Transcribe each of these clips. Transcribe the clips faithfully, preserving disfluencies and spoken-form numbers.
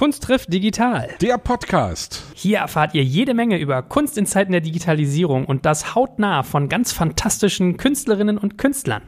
Kunst trifft digital. Der Podcast. Hier erfahrt ihr jede Menge über Kunst in Zeiten der Digitalisierung und das hautnah von ganz fantastischen Künstlerinnen und Künstlern.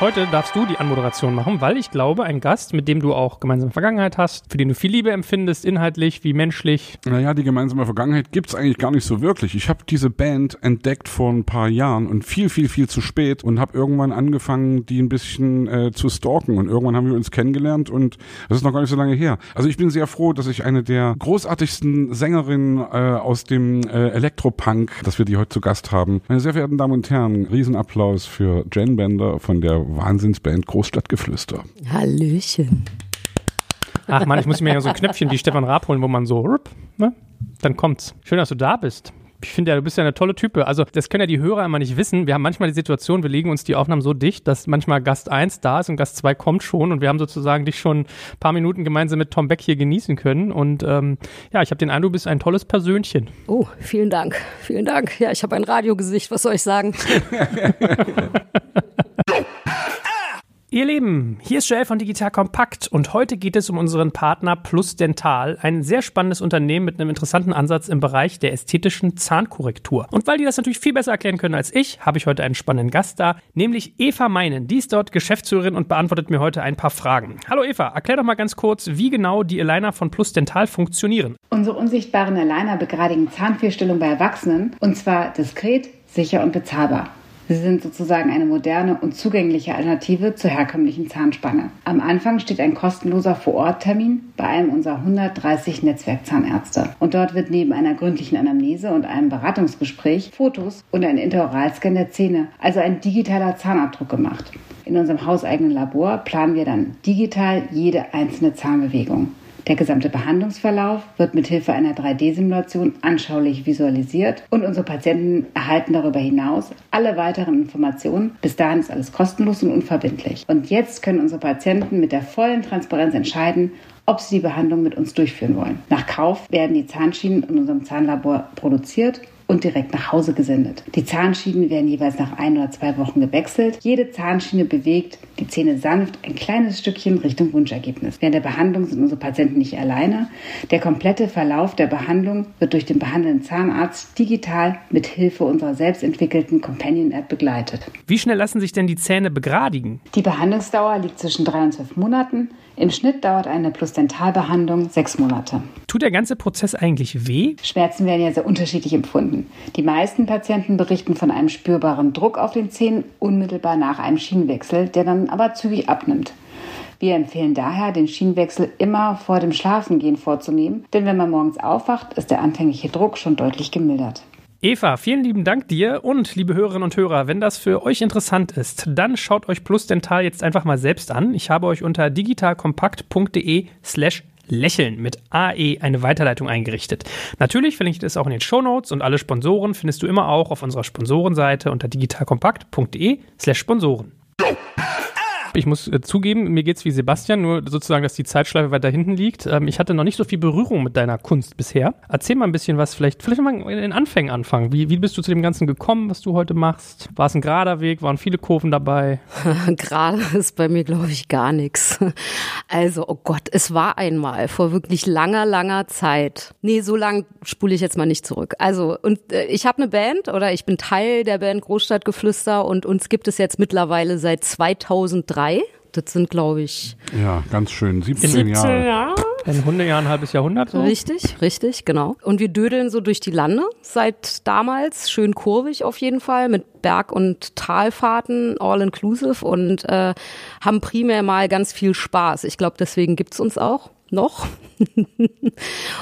Heute darfst du die Anmoderation machen, weil ich glaube, ein Gast, mit dem du auch gemeinsame Vergangenheit hast, für den du viel Liebe empfindest, inhaltlich wie menschlich. Naja, die gemeinsame Vergangenheit gibt's eigentlich gar nicht so wirklich. Ich habe diese Band entdeckt vor ein paar Jahren und viel, viel, viel zu spät und habe irgendwann angefangen, die ein bisschen äh, zu stalken und irgendwann haben wir uns kennengelernt und das ist noch gar nicht so lange her. Also ich bin sehr froh, dass ich eine der großartigsten Sängerinnen äh, aus dem äh, Elektropunk, dass wir die heute zu Gast haben. Meine sehr verehrten Damen und Herren, Riesenapplaus für Jen Bender von der Wahnsinnsband Großstadtgeflüster. Hallöchen. Ach man, ich muss mir ja so ein Knöpfchen wie Stefan Raab holen, wo man so, ne? Dann kommt's. Schön, dass du da bist. Ich finde ja, du bist ja eine tolle Type. Also das können ja die Hörer immer nicht wissen. Wir haben manchmal die Situation, wir legen uns die Aufnahmen so dicht, dass manchmal Gast eins da ist und Gast zwei kommt schon und wir haben sozusagen dich schon ein paar Minuten gemeinsam mit Tom Beck hier genießen können und ähm, ja, ich habe den Eindruck, du bist ein tolles Persönchen. Oh, vielen Dank. Vielen Dank. Ja, ich habe ein Radiogesicht, was soll ich sagen? Ihr Lieben, hier ist Joel von Digital Kompakt und heute geht es um unseren Partner Plus Dental, ein sehr spannendes Unternehmen mit einem interessanten Ansatz im Bereich der ästhetischen Zahnkorrektur. Und weil die das natürlich viel besser erklären können als ich, habe ich heute einen spannenden Gast da, nämlich Eva Meinen. Die ist dort Geschäftsführerin und beantwortet mir heute ein paar Fragen. Hallo Eva, erklär doch mal ganz kurz, wie genau die Aligner von Plus Dental funktionieren. Unsere unsichtbaren Aligner begradigen Zahnfehlstellungen bei Erwachsenen und zwar diskret, sicher und bezahlbar. Sie sind sozusagen eine moderne und zugängliche Alternative zur herkömmlichen Zahnspange. Am Anfang steht ein kostenloser Vor-Ort-Termin bei einem unserer hundertdreißig Netzwerkzahnärzte. Und dort wird neben einer gründlichen Anamnese und einem Beratungsgespräch Fotos und ein Intraoralscan der Zähne, also ein digitaler Zahnabdruck gemacht. In unserem hauseigenen Labor planen wir dann digital jede einzelne Zahnbewegung. Der gesamte Behandlungsverlauf wird mithilfe einer drei D Simulation anschaulich visualisiert und unsere Patienten erhalten darüber hinaus alle weiteren Informationen. Bis dahin ist alles kostenlos und unverbindlich. Und jetzt können unsere Patienten mit der vollen Transparenz entscheiden, ob sie die Behandlung mit uns durchführen wollen. Nach Kauf werden die Zahnschienen in unserem Zahnlabor produziert und direkt nach Hause gesendet. Die Zahnschienen werden jeweils nach ein oder zwei Wochen gewechselt. Jede Zahnschiene bewegt die Zähne sanft ein kleines Stückchen Richtung Wunschergebnis. Während der Behandlung sind unsere Patienten nicht alleine. Der komplette Verlauf der Behandlung wird durch den behandelnden Zahnarzt digital mit Hilfe unserer selbstentwickelten Companion-App begleitet. Wie schnell lassen sich denn die Zähne begradigen? Die Behandlungsdauer liegt zwischen drei und zwölf Monaten. Im Schnitt dauert eine Plus-Dental-Behandlung sechs Monate. Tut der ganze Prozess eigentlich weh? Schmerzen werden ja sehr unterschiedlich empfunden. Die meisten Patienten berichten von einem spürbaren Druck auf den Zähnen unmittelbar nach einem Schienenwechsel, der dann aber zügig abnimmt. Wir empfehlen daher, den Schienenwechsel immer vor dem Schlafengehen vorzunehmen, denn wenn man morgens aufwacht, ist der anfängliche Druck schon deutlich gemildert. Eva, vielen lieben Dank dir und liebe Hörerinnen und Hörer, wenn das für euch interessant ist, dann schaut euch Plus Dental jetzt einfach mal selbst an. Ich habe euch unter digitalkompakt.de slash lächeln mit A E eine Weiterleitung eingerichtet. Natürlich verlinke ich das auch in den Shownotes und alle Sponsoren findest du immer auch auf unserer Sponsorenseite unter digitalkompakt.de slash Sponsoren. Ich muss äh, zugeben, mir geht's wie Sebastian, nur sozusagen, dass die Zeitschleife weiter hinten liegt. Ähm, ich hatte noch nicht so viel Berührung mit deiner Kunst bisher. Erzähl mal ein bisschen was, vielleicht, vielleicht mal in den Anfängen anfangen. Wie, wie bist du zu dem Ganzen gekommen, was du heute machst? War es ein gerader Weg? Waren viele Kurven dabei? Gerade ist bei mir, glaube ich, gar nichts. Also, oh Gott, es war einmal vor wirklich langer, langer Zeit. Nee, so lang spule ich jetzt mal nicht zurück. Also, und äh, ich habe eine Band oder ich bin Teil der Band Großstadtgeflüster und uns gibt es jetzt mittlerweile seit zweitausenddrei. Das sind, glaube ich... Ja, ganz schön. siebzehn Jahre. Jahre. Ein Hundejahr, ein halbes Jahrhundert. So. Richtig, richtig, genau. Und wir dödeln so durch die Lande seit damals. Schön kurvig auf jeden Fall mit Berg- und Talfahrten, all inclusive und äh, haben primär mal ganz viel Spaß. Ich glaube, deswegen gibt es uns auch noch.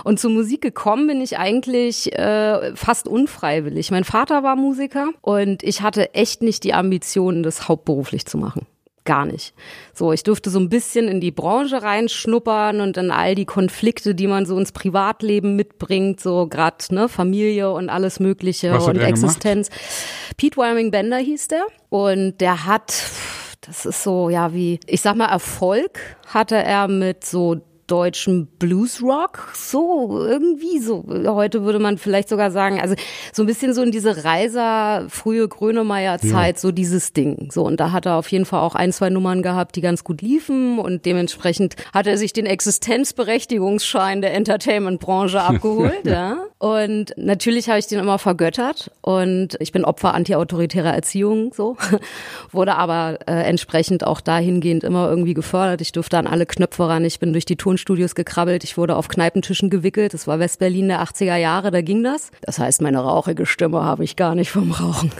Und zur Musik gekommen bin ich eigentlich äh, fast unfreiwillig. Mein Vater war Musiker und ich hatte echt nicht die Ambition, das hauptberuflich zu machen. Gar nicht. So, ich durfte so ein bisschen in die Branche reinschnuppern und in all die Konflikte, die man so ins Privatleben mitbringt, so gerade ne, Familie und alles Mögliche. Was und hat er Existenz. Gemacht? Pete Wilming Bender hieß der und der hat, das ist so, ja wie, ich sag mal Erfolg hatte er mit so deutschen Bluesrock, so irgendwie so. Heute würde man vielleicht sogar sagen, also so ein bisschen so in diese Reiser, frühe Grönemeyer Zeit, ja. So dieses Ding. So, und da hat er auf jeden Fall auch ein, zwei Nummern gehabt, die ganz gut liefen, und dementsprechend hat er sich den Existenzberechtigungsschein der Entertainment-Branche abgeholt, ja. Und natürlich habe ich den immer vergöttert, und ich bin Opfer antiautoritärer Erziehung, so. Wurde aber äh, entsprechend auch dahingehend immer irgendwie gefördert. Ich durfte an alle Knöpfe ran, ich bin durch die Tonstudios gekrabbelt, ich wurde auf Kneipentischen gewickelt. Das war West-Berlin der achtziger Jahre, da ging das. Das heißt, meine rauchige Stimme habe ich gar nicht vom Rauchen.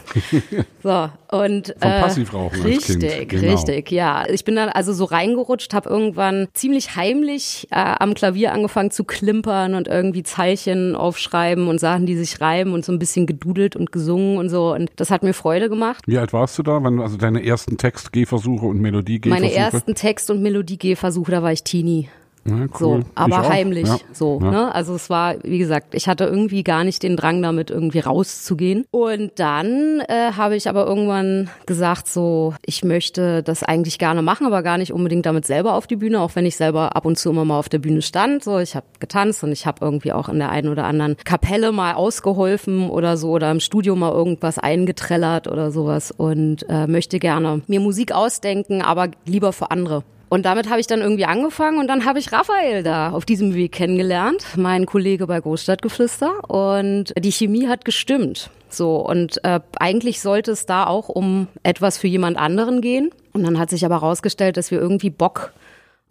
So, und vom äh, Passivrauchen als Kind. Richtig, genau. Richtig, ja. Ich bin dann also so reingerutscht, habe irgendwann ziemlich heimlich äh, am Klavier angefangen zu klimpern und irgendwie Zeilchen aufschreiben und Sachen, die sich reimen, und so ein bisschen gedudelt und gesungen und so. Und das hat mir Freude gemacht. Wie alt warst du da? Wann, also deine ersten Text-Gehversuche und Melodie-Gehversuche? Meine ersten Text- und Melodie-Gehversuche, da war ich Teenie. Ja, cool. So, aber heimlich, ja. So, ja. Ne? Also es war, wie gesagt, ich hatte irgendwie gar nicht den Drang, damit irgendwie rauszugehen. Und dann äh, habe ich aber irgendwann gesagt, so, ich möchte das eigentlich gerne machen, aber gar nicht unbedingt damit selber auf die Bühne, auch wenn ich selber ab und zu immer mal auf der Bühne stand. So, ich habe getanzt und ich habe irgendwie auch in der einen oder anderen Kapelle mal ausgeholfen oder so, oder im Studio mal irgendwas eingetrellert oder sowas, und äh, möchte gerne mir Musik ausdenken, aber lieber für andere. Und damit habe ich dann irgendwie angefangen, und dann habe ich Raphael da auf diesem Weg kennengelernt, mein Kollege bei Großstadtgeflüster, und die Chemie hat gestimmt. So, und äh, eigentlich sollte es da auch um etwas für jemand anderen gehen, und dann hat sich aber herausgestellt, dass wir irgendwie Bock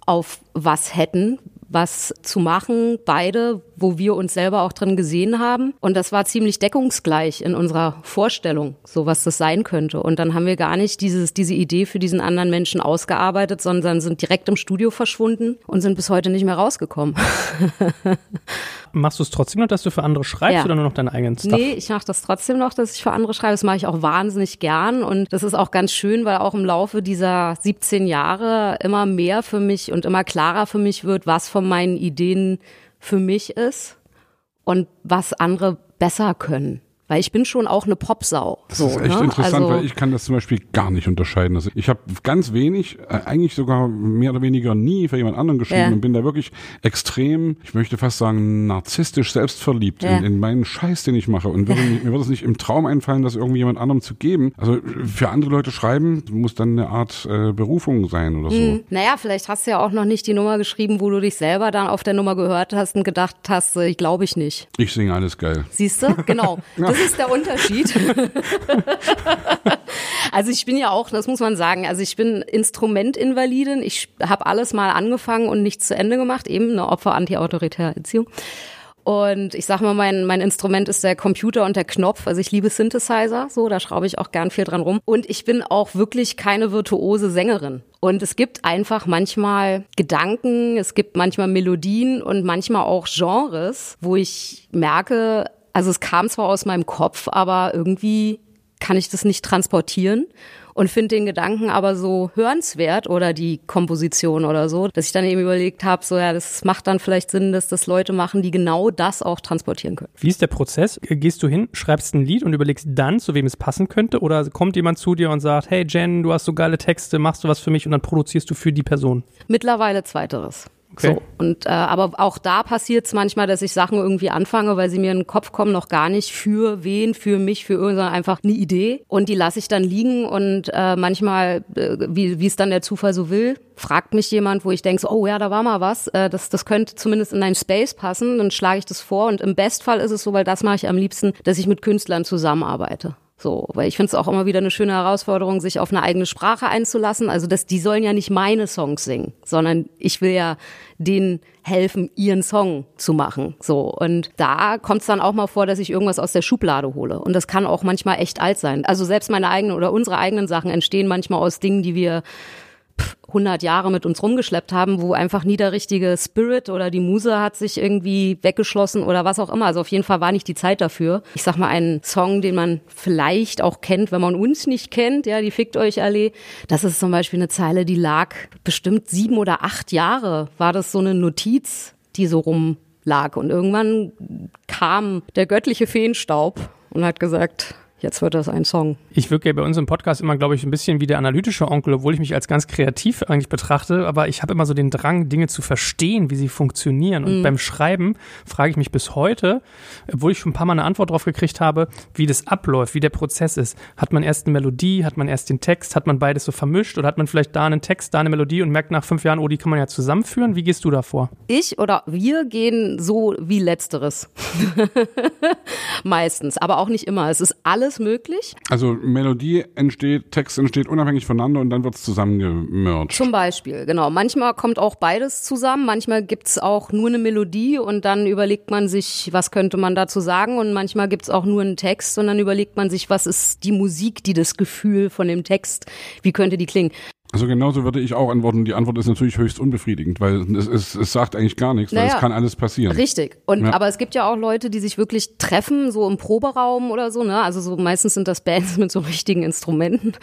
auf was hätten, was zu machen, beide, wo wir uns selber auch drin gesehen haben. Und das war ziemlich deckungsgleich in unserer Vorstellung, so was das sein könnte. Und dann haben wir gar nicht dieses, diese Idee für diesen anderen Menschen ausgearbeitet, sondern sind direkt im Studio verschwunden und sind bis heute nicht mehr rausgekommen. Machst du es trotzdem noch, dass du für andere schreibst, ja. Oder nur noch deinen eigenen Stuff? Nee, ich mache das trotzdem noch, dass ich für andere schreibe. Das mache ich auch wahnsinnig gern, und das ist auch ganz schön, weil auch im Laufe dieser siebzehn Jahre immer mehr für mich und immer klarer für mich wird, was von meinen Ideen für mich ist und was andere besser können. Weil ich bin schon auch eine Popsau. Das so, ist echt, ne? Interessant, also, weil ich kann das zum Beispiel gar nicht unterscheiden. Also ich habe ganz wenig, eigentlich sogar mehr oder weniger nie für jemand anderen geschrieben, yeah. Und bin da wirklich extrem, ich möchte fast sagen, narzisstisch selbstverliebt, yeah. in, in meinen Scheiß, den ich mache. Und würde, mir würde es nicht im Traum einfallen, das irgendwie jemand anderem zu geben. Also für andere Leute schreiben muss dann eine Art äh, Berufung sein oder so. Hm, naja, vielleicht hast du ja auch noch nicht die Nummer geschrieben, wo du dich selber dann auf der Nummer gehört hast und gedacht hast, ich glaube ich nicht. Ich singe alles geil. Siehst du? Genau. Das ist der Unterschied. Also ich bin ja auch, das muss man sagen, also ich bin Instrumentinvalidin. Ich habe alles mal angefangen und nichts zu Ende gemacht, eben eine Opfer antiautoritärer Erziehung. Und ich sag mal, mein, mein Instrument ist der Computer und der Knopf. Also ich liebe Synthesizer, so, da schraube ich auch gern viel dran rum. Und ich bin auch wirklich keine virtuose Sängerin. Und es gibt einfach manchmal Gedanken, es gibt manchmal Melodien und manchmal auch Genres, wo ich merke, also es kam zwar aus meinem Kopf, aber irgendwie kann ich das nicht transportieren und finde den Gedanken aber so hörenswert oder die Komposition oder so, dass ich dann eben überlegt habe, so ja, das macht dann vielleicht Sinn, dass das Leute machen, die genau das auch transportieren können. Wie ist der Prozess? Gehst du hin, schreibst ein Lied und überlegst dann, zu wem es passen könnte, oder kommt jemand zu dir und sagt, hey Jen, du hast so geile Texte, machst du was für mich, und dann produzierst du für die Person? Mittlerweile zweiteres. Okay. So, und äh, aber auch da passiert es manchmal, dass ich Sachen irgendwie anfange, weil sie mir in den Kopf kommen, noch gar nicht für wen, für mich, für irgendwas, sondern einfach eine Idee, und die lasse ich dann liegen, und äh, manchmal, äh, wie es dann der Zufall so will, fragt mich jemand, wo ich denke, so, oh ja, da war mal was, äh, das, das könnte zumindest in deinem Space passen, dann schlage ich das vor, und im Bestfall ist es so, weil das mache ich am liebsten, dass ich mit Künstlern zusammenarbeite. So, weil ich finde es auch immer wieder eine schöne Herausforderung, sich auf eine eigene Sprache einzulassen. Also das, die sollen ja nicht meine Songs singen, sondern ich will ja denen helfen, ihren Song zu machen. So, und da kommt es dann auch mal vor, dass ich irgendwas aus der Schublade hole. Und das kann auch manchmal echt alt sein. Also selbst meine eigenen oder unsere eigenen Sachen entstehen manchmal aus Dingen, die wir hundert Jahre mit uns rumgeschleppt haben, wo einfach nie der richtige Spirit oder die Muse hat sich irgendwie weggeschlossen oder was auch immer. Also auf jeden Fall war nicht die Zeit dafür. Ich sag mal, einen Song, den man vielleicht auch kennt, wenn man uns nicht kennt, ja, die Fickt euch alle. Das ist zum Beispiel eine Zeile, die lag bestimmt sieben oder acht Jahre, war das so eine Notiz, die so rumlag. Und irgendwann kam der göttliche Feenstaub und hat gesagt, jetzt wird das ein Song. Ich wirke ja bei uns im Podcast immer, glaube ich, ein bisschen wie der analytische Onkel, obwohl ich mich als ganz kreativ eigentlich betrachte, aber ich habe immer so den Drang, Dinge zu verstehen, wie sie funktionieren. Und mhm. beim Schreiben frage ich mich bis heute, obwohl ich schon ein paar Mal eine Antwort drauf gekriegt habe, wie das abläuft, wie der Prozess ist. Hat man erst eine Melodie, hat man erst den Text, hat man beides so vermischt oder hat man vielleicht da einen Text, da eine Melodie und merkt nach fünf Jahren, oh, die kann man ja zusammenführen. Wie gehst du da vor? Ich oder wir gehen so wie Letzteres. Meistens, aber auch nicht immer. Es ist alles möglich. Also Melodie entsteht, Text entsteht unabhängig voneinander und dann wird es zusammengemerged. Zum Beispiel, genau. Manchmal kommt auch beides zusammen. Manchmal gibt es auch nur eine Melodie und dann überlegt man sich, was könnte man dazu sagen. Und manchmal gibt es auch nur einen Text und dann überlegt man sich, was ist die Musik, die das Gefühl von dem Text, wie könnte die klingen. Also genauso würde ich auch antworten. Die Antwort ist natürlich höchst unbefriedigend, weil es, es, es sagt eigentlich gar nichts, naja, weil es kann alles passieren. Richtig. Und ja. Aber es gibt ja auch Leute, die sich wirklich treffen, so im Proberaum oder so, ne? Also so meistens sind das Bands mit so richtigen Instrumenten.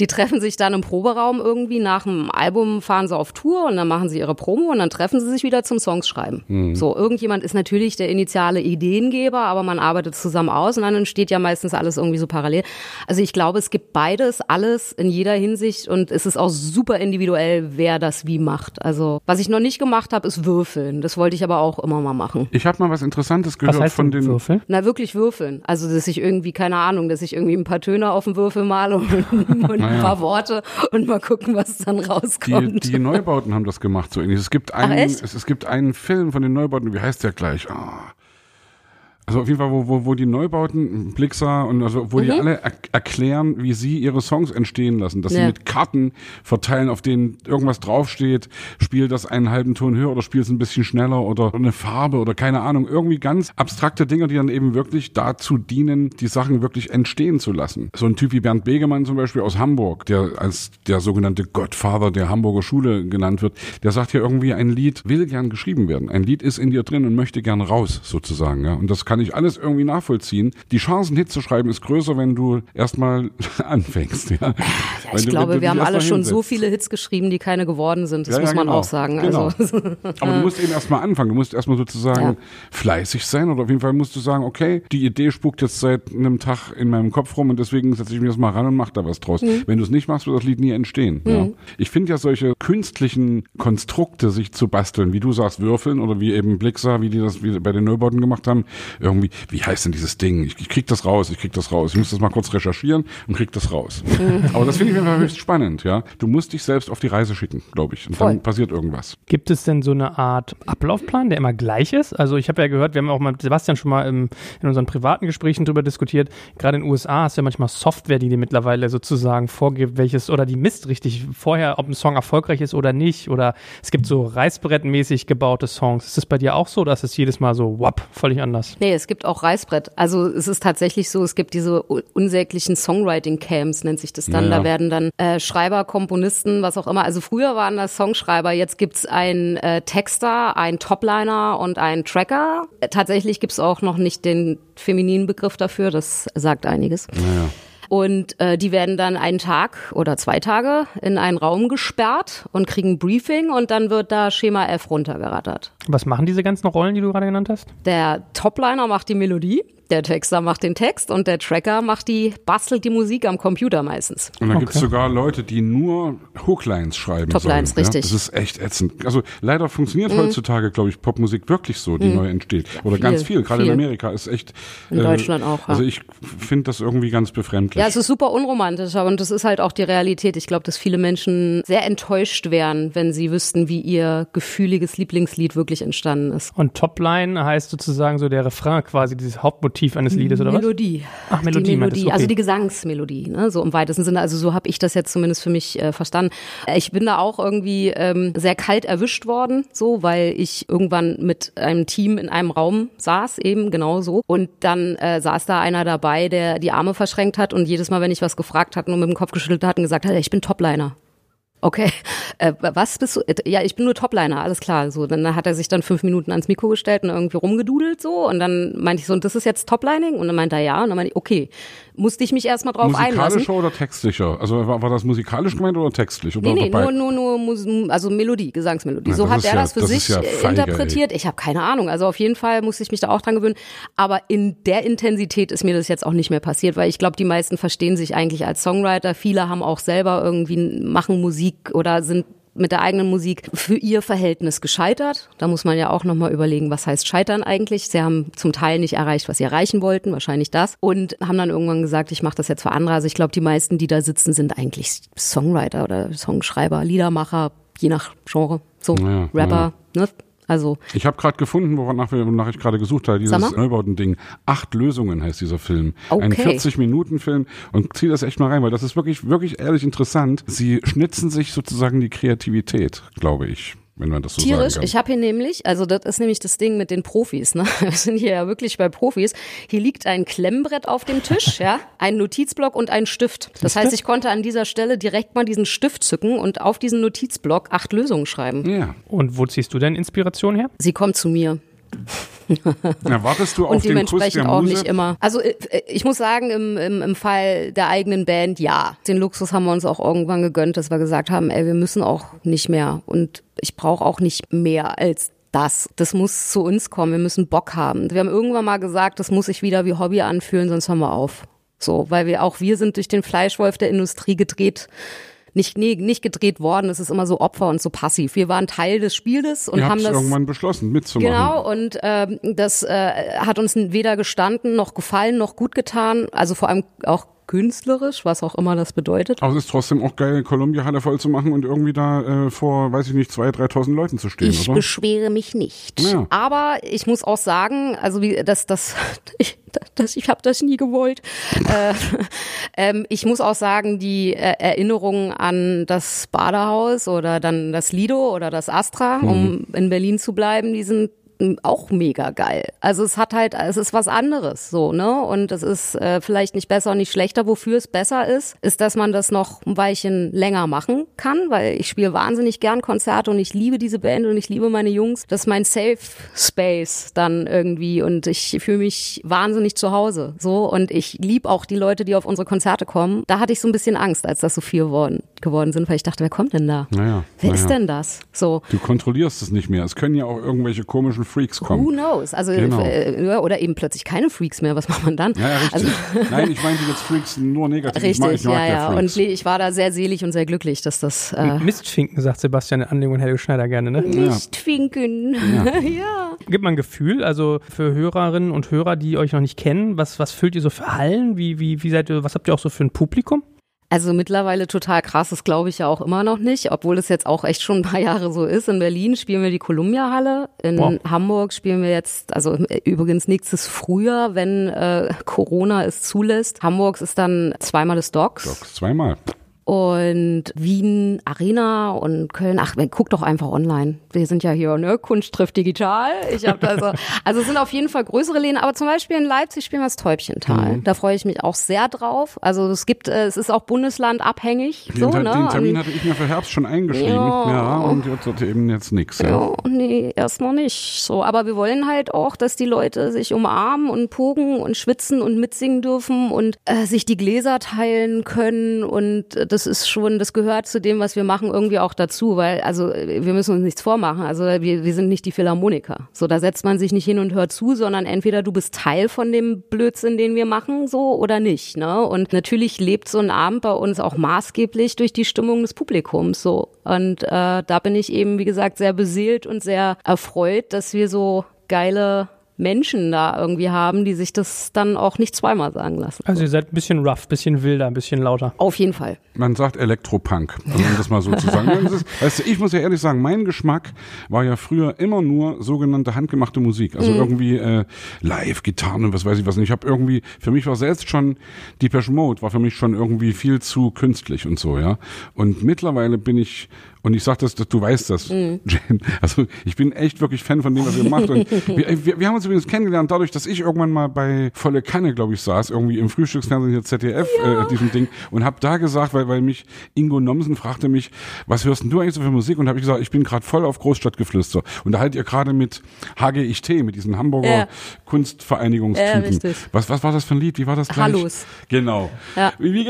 Die treffen sich dann im Proberaum irgendwie, nach dem Album fahren sie auf Tour und dann machen sie ihre Promo und dann treffen sie sich wieder zum Songschreiben. Mhm. So, irgendjemand ist natürlich der initiale Ideengeber, aber man arbeitet zusammen aus und dann entsteht ja meistens alles irgendwie so parallel. Also ich glaube, es gibt beides, alles in jeder Hinsicht und es ist auch super individuell, wer das wie macht. Also, was ich noch nicht gemacht habe, ist würfeln. Das wollte ich aber auch immer mal machen. Ich habe mal was Interessantes gehört. Was heißt von den Würfeln? Na, wirklich würfeln. Also, dass ich irgendwie, keine Ahnung, dass ich irgendwie ein paar Töne auf den Würfel male und, und ja. ein paar Worte und mal gucken, was dann rauskommt. Die, die Neubauten haben das gemacht, so ähnlich. Es gibt einen, Ach, echt? Es, es gibt einen Film von den Neubauten, wie heißt der gleich? Oh. Also auf jeden Fall, wo, wo, wo die Neubauten, Blixa und also, wo mhm. die alle er- erklären, wie sie ihre Songs entstehen lassen. Dass ja. sie mit Karten verteilen, auf denen irgendwas draufsteht. Spiel das einen halben Ton höher oder spiel es ein bisschen schneller oder eine Farbe oder keine Ahnung. Irgendwie ganz abstrakte Dinge, die dann eben wirklich dazu dienen, die Sachen wirklich entstehen zu lassen. So ein Typ wie Bernd Begemann zum Beispiel aus Hamburg, der als der sogenannte Godfather der Hamburger Schule genannt wird, der sagt ja irgendwie, ein Lied will gern geschrieben werden. Ein Lied ist in dir drin und möchte gern raus, sozusagen. Ja? Und das kann ich alles irgendwie nachvollziehen. Die Chancen, Hit zu schreiben, ist größer, wenn du erstmal anfängst. Ja, ja ich du, glaube, wir haben alle schon hinsetzt. So viele Hits geschrieben, die keine geworden sind. Das ja, muss ja, man genau. auch sagen. Genau. Also. Aber du musst eben erstmal anfangen. Du musst erstmal sozusagen ja. fleißig sein oder auf jeden Fall musst du sagen, okay, die Idee spukt jetzt seit einem Tag in meinem Kopf rum und deswegen setze ich mir das mal ran und mache da was draus. Mhm. Wenn du es nicht machst, wird das Lied nie entstehen. Mhm. Ja. Ich finde ja solche künstlichen Konstrukte, sich zu basteln, wie du sagst, würfeln oder wie eben Blixa, wie die das wie bei den Neubauten gemacht haben, irgendwie, wie heißt denn dieses Ding? Ich, ich krieg das raus, ich krieg das raus. Ich muss das mal kurz recherchieren und krieg das raus. Aber das finde ich einfach höchst spannend, ja. Du musst dich selbst auf die Reise schicken, glaube ich. Und Voll. Dann passiert irgendwas. Gibt es denn so eine Art Ablaufplan, der immer gleich ist? Also ich habe ja gehört, wir haben auch mal mit Sebastian schon mal im, in unseren privaten Gesprächen drüber diskutiert. Gerade in den U S A hast du ja manchmal Software, die dir mittlerweile sozusagen vorgibt, welches oder die misst richtig vorher, ob ein Song erfolgreich ist oder nicht. Oder es gibt so reißbrettmäßig gebaute Songs. Ist das bei dir auch so oder ist es jedes Mal so, wapp, völlig anders? Nee, es gibt auch Reißbrett. Also es ist tatsächlich so, es gibt diese unsäglichen Songwriting-Camps, nennt sich das dann. Ja. Da werden dann äh, Schreiber, Komponisten, was auch immer. Also früher waren das Songschreiber, jetzt gibt's einen äh, Texter, einen Topliner und einen Tracker. Äh, tatsächlich gibt's auch noch nicht den femininen Begriff dafür, das sagt einiges. Ja. Und äh, die werden dann einen Tag oder zwei Tage in einen Raum gesperrt und kriegen ein Briefing und dann wird da Schema F runtergerattert. Was machen diese ganzen Rollen, die du gerade genannt hast? Der Topliner macht die Melodie. Der Texter macht den Text und der Tracker macht die, bastelt die Musik am Computer meistens. Und da okay. gibt es sogar Leute, die nur Hooklines schreiben. Toplines, sollen, richtig. Ja? Das ist echt ätzend. Also leider funktioniert mm. heutzutage, glaube ich, Popmusik wirklich so, die mm. neu entsteht. Oder viel, ganz viel, gerade viel. in Amerika ist echt. In äh, Deutschland auch. Ja. Also ich finde das irgendwie ganz befremdlich. Ja, es ist super unromantisch, aber das ist halt auch die Realität. Ich glaube, dass viele Menschen sehr enttäuscht wären, wenn sie wüssten, wie ihr gefühliges Lieblingslied wirklich entstanden ist. Und Topline heißt sozusagen so der Refrain quasi, dieses Hauptmotiv eines Liedes oder Melodie. was? Ach, Melodie. Die Melodie, okay. Also die Gesangsmelodie, ne? So im weitesten Sinne. Also so habe ich das jetzt zumindest für mich äh, verstanden. Ich bin da auch irgendwie ähm, sehr kalt erwischt worden, so, weil ich irgendwann mit einem Team in einem Raum saß, eben genau so. Und dann äh, saß da einer dabei, der die Arme verschränkt hat und jedes Mal, wenn ich was gefragt hatte, nur mit dem Kopf geschüttelt hat und gesagt hat, ich bin Topliner. Okay, äh, was bist du? Ja, ich bin nur Topliner, alles klar. So, dann hat er sich dann fünf Minuten ans Mikro gestellt und irgendwie rumgedudelt so und dann meinte ich so, und das ist jetzt Toplining? Und dann meinte er ja und dann meinte ich, okay, musste ich mich erstmal drauf musikalischer einlassen. Musikalischer oder textlicher? Also war, war das musikalisch gemeint oder textlich? Oder nee, nee, dabei? nur, nur, nur also Melodie, Gesangsmelodie. Ja, so hat er ja, das für das sich ja feige, interpretiert. Ey. Ich habe keine Ahnung. Also auf jeden Fall musste ich mich da auch dran gewöhnen. Aber in der Intensität ist mir das jetzt auch nicht mehr passiert, weil ich glaube, die meisten verstehen sich eigentlich als Songwriter. Viele haben auch selber irgendwie, machen Musik oder sind mit der eigenen Musik für ihr Verhältnis gescheitert. Da muss man ja auch nochmal überlegen, was heißt scheitern eigentlich. Sie haben zum Teil nicht erreicht, was sie erreichen wollten, wahrscheinlich das. Und haben dann irgendwann gesagt, ich mache das jetzt für andere. Also ich glaube, die meisten, die da sitzen, sind eigentlich Songwriter oder Songschreiber, Liedermacher, je nach Genre, so ja, Rapper, ja. ne? Also ich habe gerade gefunden, wonach, wir, wonach ich gerade gesucht habe, dieses Neubauten-Ding. Acht Lösungen heißt dieser Film. Okay. Ein vierzig-Minuten-Film. Und zieh das echt mal rein, weil das ist wirklich, wirklich ehrlich interessant. Sie schnitzen sich sozusagen die Kreativität, glaube ich. Wenn man das so tierisch, sagen kann. Ich habe hier nämlich, also das ist nämlich das Ding mit den Profis, ne? Wir sind hier ja wirklich bei Profis. Hier liegt ein Klemmbrett auf dem Tisch, ja, ein Notizblock und ein Stift. Das heißt, ich konnte an dieser Stelle direkt mal diesen Stift zücken und auf diesen Notizblock acht Lösungen schreiben. Ja. Und wo ziehst du denn Inspiration her? Sie kommt zu mir. Ja, wartest du auf und den Kuss der Muse? Auch nicht immer. Also ich muss sagen, im, im, im Fall der eigenen Band, ja. Den Luxus haben wir uns auch irgendwann gegönnt, dass wir gesagt haben, ey, wir müssen auch nicht mehr und ich brauche auch nicht mehr als das. Das muss zu uns kommen, wir müssen Bock haben. Wir haben irgendwann mal gesagt, das muss sich wieder wie Hobby anfühlen, sonst hören wir auf. So, weil wir auch wir sind durch den Fleischwolf der Industrie gedreht. Nicht, nee, nicht gedreht worden, es ist immer so Opfer und so passiv. Wir waren Teil des Spieles und haben das irgendwann beschlossen, mitzumachen. Genau, und äh, das äh, hat uns weder gestanden, noch gefallen, noch gut getan. Also vor allem auch künstlerisch, was auch immer das bedeutet. Aber es ist trotzdem auch geil, Columbia-Halle voll zu machen und irgendwie da äh, vor, weiß ich nicht, zweitausend, dreitausend Leuten zu stehen, ich oder? Beschwere mich nicht. Ja. Aber ich muss auch sagen, also wie das, das, ich, das, ich habe das nie gewollt. äh, ähm, ich muss auch sagen, die äh, Erinnerungen an das Badehaus oder dann das Lido oder das Astra, mhm. um in Berlin zu bleiben, die sind auch mega geil. Also es hat halt, es ist was anderes, so, ne? Und es ist äh, vielleicht nicht besser und nicht schlechter. Wofür es besser ist, ist, dass man das noch ein Weilchen länger machen kann, weil ich spiele wahnsinnig gern Konzerte und ich liebe diese Band und ich liebe meine Jungs. Das ist mein Safe Space dann irgendwie und ich fühle mich wahnsinnig zu Hause, so. Und ich liebe auch die Leute, die auf unsere Konzerte kommen. Da hatte ich so ein bisschen Angst, als das so viel geworden, geworden sind, weil ich dachte, wer kommt denn da? Naja, wer naja. ist denn das? So. Du kontrollierst es nicht mehr. Es können ja auch irgendwelche komischen Freaks kommen. Who knows? Also genau. Oder eben plötzlich keine Freaks mehr. Was macht man dann? Ja, ja, richtig. Also, nein, ich meine jetzt Freaks nur negativ. Richtig, ich mag, ich mag ja, ja. Freaks. Und ich war da sehr selig und sehr glücklich, dass das... Äh Mistfinken, sagt Sebastian Anling und Helge Schneider gerne, ne? Mistfinken. Ja. ja. Gibt man ein Gefühl, also für Hörerinnen und Hörer, die euch noch nicht kennen, was, was füllt ihr so für Hallen? Wie, wie, wie seid ihr, was habt ihr auch so für ein Publikum? Also mittlerweile total krass, das glaube ich ja auch immer noch nicht, obwohl es jetzt auch echt schon ein paar Jahre so ist. In Berlin spielen wir die Columbia-Halle, in wow. Hamburg spielen wir jetzt, also übrigens nächstes Frühjahr, wenn äh, Corona es zulässt. Hamburgs ist dann zweimal des Docks. Docks zweimal. Und Wien Arena und Köln, ach, guck doch einfach online. Wir sind ja hier, ne, Kunst trifft digital. Ich hab da so, also es sind auf jeden Fall größere Läden, aber zum Beispiel in Leipzig spielen wir das Täubchental. Mhm. Da freue ich mich auch sehr drauf. Also es gibt, es ist auch bundeslandabhängig. Den, so, den, ne? den Termin und, hatte ich mir für Herbst schon eingeschrieben. Ja, ja und jetzt hat eben jetzt nichts. Ja. ja, nee, erst noch nicht. So, aber wir wollen halt auch, dass die Leute sich umarmen und pogen und schwitzen und mitsingen dürfen und äh, sich die Gläser teilen können und äh, das Das ist schon, das gehört zu dem, was wir machen, irgendwie auch dazu, weil, also, wir müssen uns nichts vormachen. Also, wir, wir sind nicht die Philharmoniker. So, da setzt man sich nicht hin und hört zu, sondern entweder du bist Teil von dem Blödsinn, den wir machen, so, oder nicht, ne? Und natürlich lebt so ein Abend bei uns auch maßgeblich durch die Stimmung des Publikums, so. Und, äh, da bin ich eben, wie gesagt, sehr beseelt und sehr erfreut, dass wir so geile Menschen da irgendwie haben, die sich das dann auch nicht zweimal sagen lassen. Also ihr seid ein bisschen rough, ein bisschen wilder, ein bisschen lauter. Auf jeden Fall. Man sagt Elektropunk, also um das mal so zu sagen. Ist, weißt du, ich muss ja ehrlich sagen, mein Geschmack war ja früher immer nur sogenannte handgemachte Musik. Also mhm. irgendwie äh, live, Gitarren und was weiß ich was. Und ich habe irgendwie, für mich war selbst schon, Depeche Mode war für mich schon irgendwie viel zu künstlich und so, ja. Und mittlerweile bin ich... Und ich sage das, du weißt das, mhm. Jen. Also ich bin echt wirklich Fan von dem, was ihr macht. Und wir, wir, wir haben uns übrigens kennengelernt dadurch, dass ich irgendwann mal bei Volle Kanne, glaube ich, saß, irgendwie im Frühstücksfernsehen hier Z D F, ja. äh, diesem Ding, und habe da gesagt, weil, weil mich Ingo Nomsen fragte mich, was hörst denn du eigentlich so für Musik? Und habe ich gesagt, ich bin gerade voll auf Großstadtgeflüster. Und da halt ihr gerade mit H G I T, mit diesen Hamburger ja. Kunstvereinigungstypen. Ja, was, was war das für ein Lied? Wie war das gleich? Hallos. Genau. Ja. Wie, wie,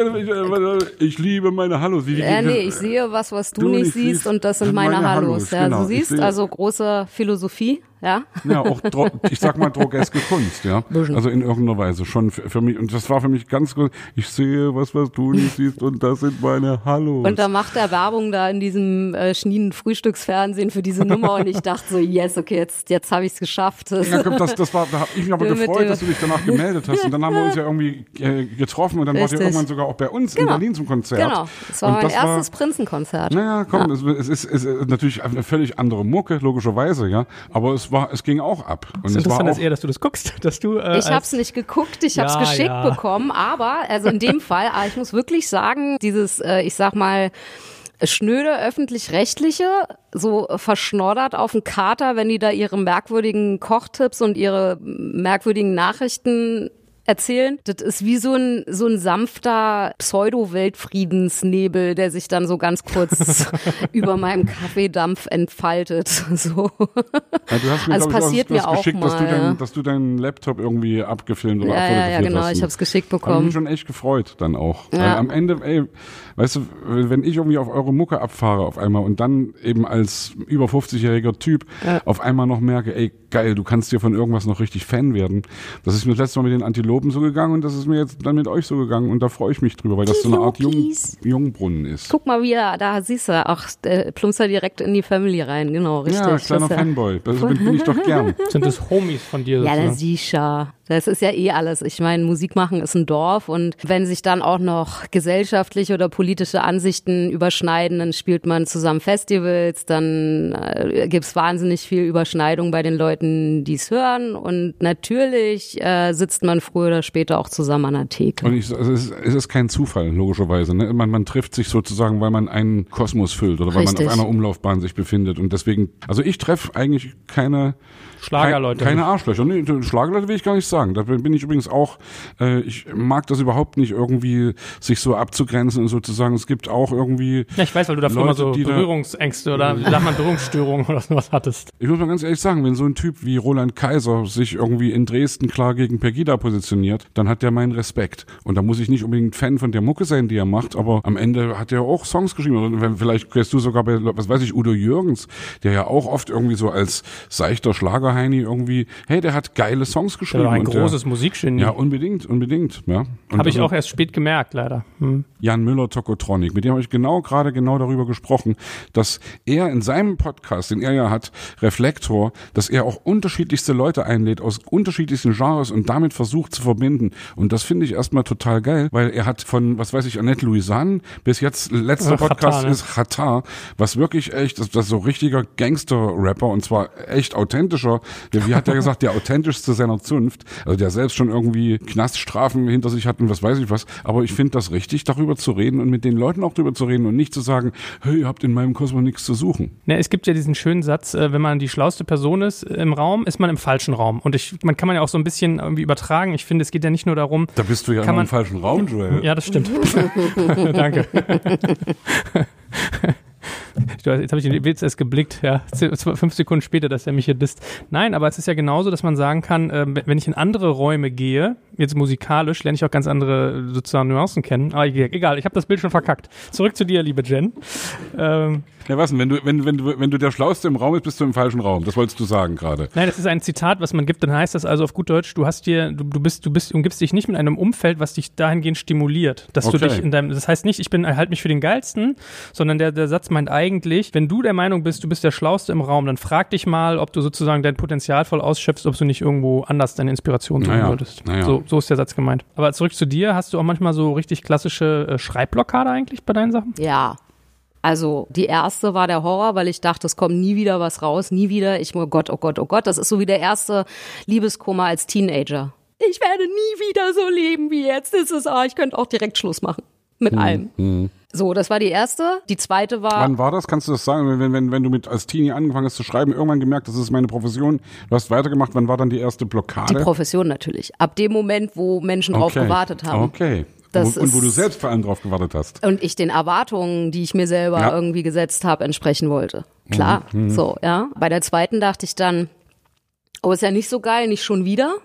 ich, ich liebe meine Hallos. Wie, wie, ja, nee, ich sehe was, was du, du nicht siehst. Siehst, und das sind meine, meine Hallos. Hallos ja, genau. Du siehst, sehe, also große Philosophie. Ja, ja auch, dro- ich sag mal, drogeske Kunst. ja Also in irgendeiner Weise schon für, für mich. Und das war für mich ganz gut. Ich sehe was, was du nicht siehst und das sind meine Hallos. Und da macht er Werbung da in diesem äh, schnieden Frühstücksfernsehen für diese Nummer und ich dachte so, yes, okay, jetzt, jetzt habe ich es geschafft. Ja, komm, das, das war, da habe ich mich aber gefreut, dass du dich danach gemeldet hast. Und dann haben wir uns ja irgendwie äh, getroffen und dann wart ihr irgendwann sogar auch bei uns genau. in Berlin zum Konzert. Genau, das war und mein das erstes war, Prinzenkonzert. Naja, komm, ja. es, es, ist, es ist natürlich eine völlig andere Mucke, logischerweise, ja, aber es War, es ging auch ab. Und so, es war dann auch das eher, dass du das guckst, dass du. Äh, ich habe es nicht geguckt, ich ja, habe es geschickt ja. bekommen, aber also in dem Fall, ich muss wirklich sagen, dieses, äh, ich sag mal, schnöde öffentlich-rechtliche, so verschnoddert auf den Kater, wenn die da ihre merkwürdigen Kochtipps und ihre merkwürdigen Nachrichten erzählen. Das ist wie so ein so ein sanfter Pseudo-Weltfriedensnebel, der sich dann so ganz kurz über meinem Kaffeedampf entfaltet. So. Ja, du hast mir, also passiert mir auch mal. geschickt, dass du, dein, ja. dass du deinen Laptop irgendwie abgefilmt oder ja, abfotografiert hast. Ja, genau, hast ich habe es geschickt bekommen. Ich habe mich schon echt gefreut dann auch. Ja. Weil am Ende, ey, weißt du, wenn ich irgendwie auf eure Mucke abfahre auf einmal und dann eben als über fünfzigjähriger Typ ja. auf einmal noch merke, ey, geil, du kannst dir von irgendwas noch richtig Fan werden. Das ist mir das letzte Mal mit den Antilopen so gegangen und das ist mir jetzt dann mit euch so gegangen und da freue ich mich drüber, weil das so eine Art Jung, Jungbrunnen ist. Guck mal, wie er, da siehst du, auch äh, plumpst er direkt in die Family rein, genau, richtig. Ja, kleiner Fanboy, das bin, bin ich doch gern. Sind das Homies von dir? Ja, das sicher. Das ist ja eh alles. Ich meine, Musik machen ist ein Dorf und wenn sich dann auch noch gesellschaftliche oder politische Ansichten überschneiden, dann spielt man zusammen Festivals, dann äh, gibt's wahnsinnig viel Überschneidung bei den Leuten, die es hören und natürlich äh, sitzt man früher oder später auch zusammen an der Theke. Und ich, also es, es ist kein Zufall, logischerweise. Ne? Man, man trifft sich sozusagen, weil man einen Kosmos füllt oder weil Richtig. man auf einer Umlaufbahn sich befindet und deswegen, also ich treffe eigentlich keine Schlagerleute. Keine Arschlöcher. Nee, Schlagerleute will ich gar nicht sagen. Da bin ich übrigens auch, äh, ich mag das überhaupt nicht, irgendwie sich so abzugrenzen und sozusagen, es gibt auch irgendwie. Ja, ich weiß, weil du da immer so Berührungsängste oder wie sagt man, Berührungsstörungen oder sowas hattest. Ich muss mal ganz ehrlich sagen, wenn so ein Typ wie Roland Kaiser sich irgendwie in Dresden klar gegen Pegida positioniert, dann hat der meinen Respekt. Und da muss ich nicht unbedingt Fan von der Mucke sein, die er macht, aber am Ende hat er auch Songs geschrieben. Oder vielleicht kennst du sogar bei, was weiß ich, Udo Jürgens, der ja auch oft irgendwie so als seichter Schlager Heini irgendwie, hey, der hat geile Songs geschrieben. Der war ein und großes der, Musikgenie. Ja, unbedingt, unbedingt. Ja. Habe ich also, auch erst spät gemerkt, leider. Hm. Jan Müller, Tocotronic, mit dem habe ich genau gerade genau darüber gesprochen, dass er in seinem Podcast, den er ja hat, Reflektor, dass er auch unterschiedlichste Leute einlädt aus unterschiedlichsten Genres und damit versucht zu verbinden. Und das finde ich erstmal total geil, weil er hat von, was weiß ich, Annette Louisanne bis jetzt, letzter Ach, Podcast Hatar, ne? ist Hatar, was wirklich echt, das, das ist so richtiger Gangster-Rapper und zwar echt authentischer. Der, wie hat er gesagt, der authentischste seiner Zunft, also der selbst schon irgendwie Knaststrafen hinter sich hat und was weiß ich was, aber ich finde das richtig, darüber zu reden und mit den Leuten auch darüber zu reden und nicht zu sagen, hey, ihr habt in meinem Kosmos nichts zu suchen. Ja, es gibt ja diesen schönen Satz, wenn man die schlauste Person ist im Raum, ist man im falschen Raum und ich, man kann man ja auch so ein bisschen irgendwie übertragen, ich finde, es geht ja nicht nur darum. Da bist du ja immer im falschen Raum, Joel. Ja, das stimmt. Danke. Jetzt habe ich den Witz erst geblickt, ja, fünf Sekunden später, dass er mich hier disst. Nein, aber es ist ja genauso, dass man sagen kann, wenn ich in andere Räume gehe, jetzt musikalisch, lerne ich auch ganz andere sozusagen Nuancen kennen. Aber egal, ich habe das Bild schon verkackt. Zurück zu dir, liebe Jen. Ähm, ja, was denn? Wenn du, wenn, wenn, du, wenn du der Schlauste im Raum bist, bist du im falschen Raum. Das wolltest du sagen gerade. Nein, das ist ein Zitat, was man gibt. Dann heißt das also auf gut Deutsch, du hast dir, du, du bist, du bist, umgibst dich nicht mit einem Umfeld, was dich dahingehend stimuliert. Dass okay. du dich in deinem, das heißt nicht, ich bin halt mich für den Geilsten, sondern der, der Satz meint eigentlich, wenn du der Meinung bist, du bist der Schlauste im Raum, dann frag dich mal, ob du sozusagen dein Potenzial voll ausschöpfst, ob du nicht irgendwo anders deine Inspiration suchen naja, würdest. Naja. So, so ist der Satz gemeint. Aber zurück zu dir, hast du auch manchmal so richtig klassische äh, Schreibblockade eigentlich bei deinen Sachen? Ja. Also die erste war der Horror, weil ich dachte, es kommt nie wieder was raus, nie wieder. Ich, oh Gott, oh Gott, oh Gott, das ist so wie der erste Liebeskummer als Teenager. Ich werde nie wieder so leben wie jetzt. Das ist, oh, ich könnte auch direkt Schluss machen. Mit hm, allem. Hm. So, das war die erste. Die zweite war... Wann war das? Kannst du das sagen? Wenn, wenn, wenn du mit als Teenie angefangen hast zu schreiben, irgendwann gemerkt, das ist meine Profession, du hast weitergemacht, wann war dann die erste Blockade? Die Profession natürlich. Ab dem Moment, wo Menschen okay. drauf gewartet haben. Okay. Das und, und wo du selbst vor allem drauf gewartet hast. Und ich den Erwartungen, die ich mir selber ja. irgendwie gesetzt habe, entsprechen wollte. Klar, mhm. so, ja. Bei der zweiten dachte ich dann, oh, ist ja nicht so geil, nicht schon wieder.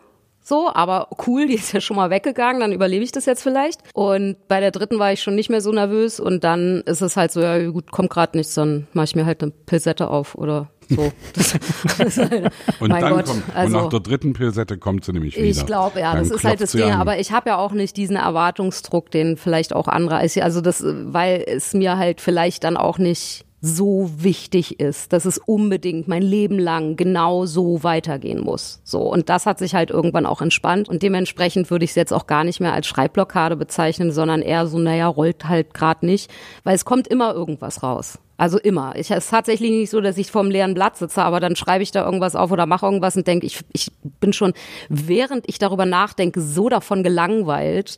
So, aber cool, die ist ja schon mal weggegangen, dann überlebe ich das jetzt vielleicht. Und bei der dritten war ich schon nicht mehr so nervös und dann ist es halt so, ja gut, kommt gerade nichts, dann mache ich mir halt eine Pilsette auf oder so. Das, das halt, und mein dann Gott, kommt, also, und nach der dritten Pilsette kommt sie nämlich wieder. Ich glaube, ja, dann das ist halt das Ding, an. Aber ich habe ja auch nicht diesen Erwartungsdruck, den vielleicht auch andere, also das, weil es mir halt vielleicht dann auch nicht so wichtig ist, dass es unbedingt mein Leben lang genau so weitergehen muss. So, und das hat sich halt irgendwann auch entspannt und dementsprechend würde ich es jetzt auch gar nicht mehr als Schreibblockade bezeichnen, sondern eher so, naja, rollt halt gerade nicht, weil es kommt immer irgendwas raus. Also immer. Ich, es ist tatsächlich nicht so, dass ich vorm leeren Blatt sitze, aber dann schreibe ich da irgendwas auf oder mache irgendwas und denke, ich, ich bin schon, während ich darüber nachdenke, so davon gelangweilt.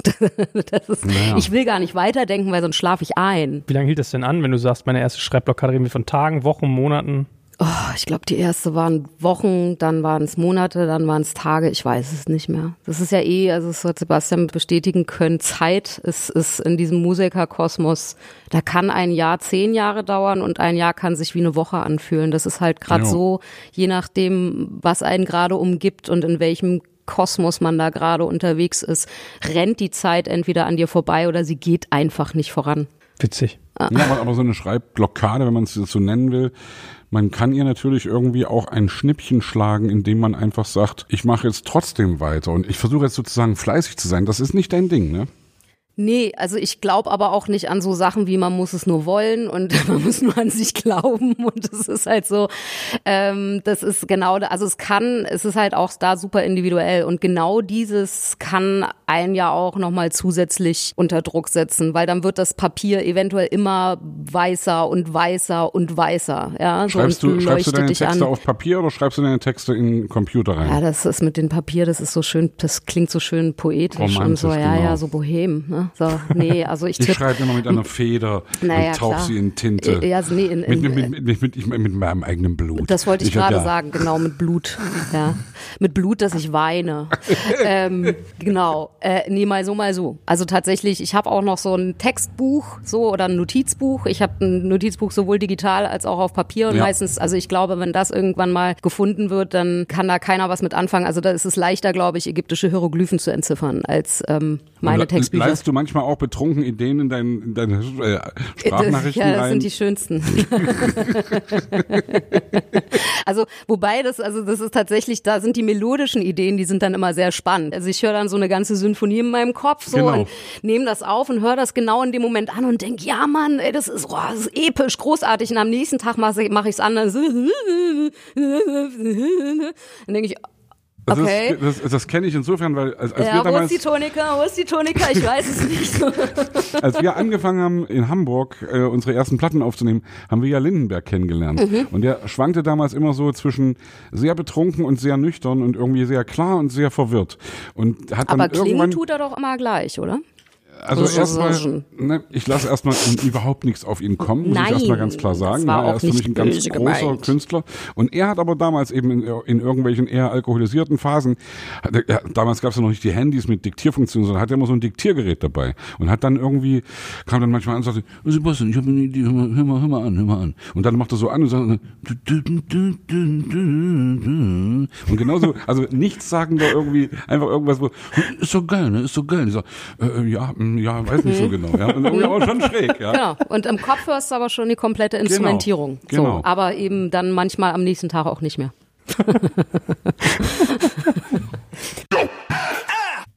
Das ist, naja. Ich will gar nicht weiterdenken, weil sonst schlafe ich ein. Wie lange hielt das denn an, wenn du sagst, meine erste Schreibblockade, reden wir von Tagen, Wochen, Monaten? Oh, ich glaube, die erste waren Wochen, dann waren es Monate, dann waren es Tage, ich weiß es nicht mehr. Das ist ja eh, also das hat Sebastian bestätigen können, Zeit ist, ist in diesem Musikerkosmos, da kann ein Jahr zehn Jahre dauern und ein Jahr kann sich wie eine Woche anfühlen. Das ist halt gerade ja. so, je nachdem, was einen gerade umgibt und in welchem Kosmos man da gerade unterwegs ist, rennt die Zeit entweder an dir vorbei oder sie geht einfach nicht voran. Witzig. Ah. Ja, aber, aber so eine Schreibblockade, wenn man es so nennen will, man kann ihr natürlich irgendwie auch ein Schnippchen schlagen, indem man einfach sagt, ich mache jetzt trotzdem weiter und ich versuche jetzt sozusagen fleißig zu sein. Das ist nicht dein Ding, ne? Nee, also ich glaube aber auch nicht an so Sachen wie man muss es nur wollen und man muss nur an sich glauben und das ist halt so, ähm, das ist genau, also es kann, es ist halt auch da super individuell und genau dieses kann einen ja auch nochmal zusätzlich unter Druck setzen, weil dann wird das Papier eventuell immer weißer und weißer und weißer. Ja? Schreibst, so, und du, schreibst du deine Texte an. auf Papier oder schreibst du deine Texte in den Computer rein? Ja, das ist mit dem Papier, das ist so schön, das klingt so schön poetisch romantisch, und so, ja, genau. ja, so bohem, ne? So, nee, also ich, ich schreibe immer mit einer Feder naja, und tauche sie in Tinte. Ja, also nee, in, in, mit, mit, mit, mit, mit, mit meinem eigenen Blut. Das wollte ich, ich gerade ja. sagen, genau, mit Blut. Ja. Mit Blut, dass ich weine. ähm, genau, äh, nee, mal so, mal so. Also tatsächlich, ich habe auch noch so ein Textbuch so oder ein Notizbuch. Ich habe ein Notizbuch sowohl digital als auch auf Papier. Und ja. meistens, also ich glaube, wenn das irgendwann mal gefunden wird, dann kann da keiner was mit anfangen. Also da ist es leichter, glaube ich, ägyptische Hieroglyphen zu entziffern als ähm, meine le- Textbücher. Le- du manchmal auch betrunken Ideen in deinen, in deine äh, Sprachnachrichten rein? Ja, das sind die schönsten. Also, wobei das, also das ist tatsächlich, da sind die melodischen Ideen, die sind dann immer sehr spannend. Also ich höre dann so eine ganze Sinfonie in meinem Kopf so genau. und nehme das auf und höre das genau in dem Moment an und denke, ja Mann, ey, das ist, oh, das ist episch, großartig. Und am nächsten Tag mache mach ich es anders. Dann denke ich, Das, okay. ist, das, das kenne ich insofern, weil als, als ja, wir damals... Wo ist die Tonika? Wo ist die Tonika? Ich weiß es nicht. Als wir angefangen haben, in Hamburg äh, unsere ersten Platten aufzunehmen, haben wir ja Lindenberg kennengelernt. Mhm. Und der schwankte damals immer so zwischen sehr betrunken und sehr nüchtern und irgendwie sehr klar und sehr verwirrt. Und hat dann Aber klingen tut er doch immer gleich, oder? Also erstmal, ne, ich lasse erstmal überhaupt nichts auf ihn kommen, muss Nein, ich erstmal ganz klar sagen. Ja, er ist für mich ein ganz großer gemeint. Künstler. Und er hat aber damals eben in, in irgendwelchen eher alkoholisierten Phasen, hat, ja, damals gab es ja noch nicht die Handys mit Diktierfunktionen, sondern hat er immer so ein Diktiergerät dabei. Und hat dann irgendwie, kam dann manchmal an und sagte, Sebastian, ich habe eine Idee, hör mal, hör mal, hör mal an, hör mal an. Und dann macht er so an und sagt, und genauso, also nichts sagen da irgendwie, einfach irgendwas, wo, ist so geil, ne, ist so geil. Ich sag, äh, ja, Ja, weiß nicht so genau. Ja. Und irgendwie auch schon schräg. Ja. Genau. Und im Kopf hörst du aber schon die komplette Instrumentierung. Genau. Genau. So, aber eben dann manchmal am nächsten Tag auch nicht mehr.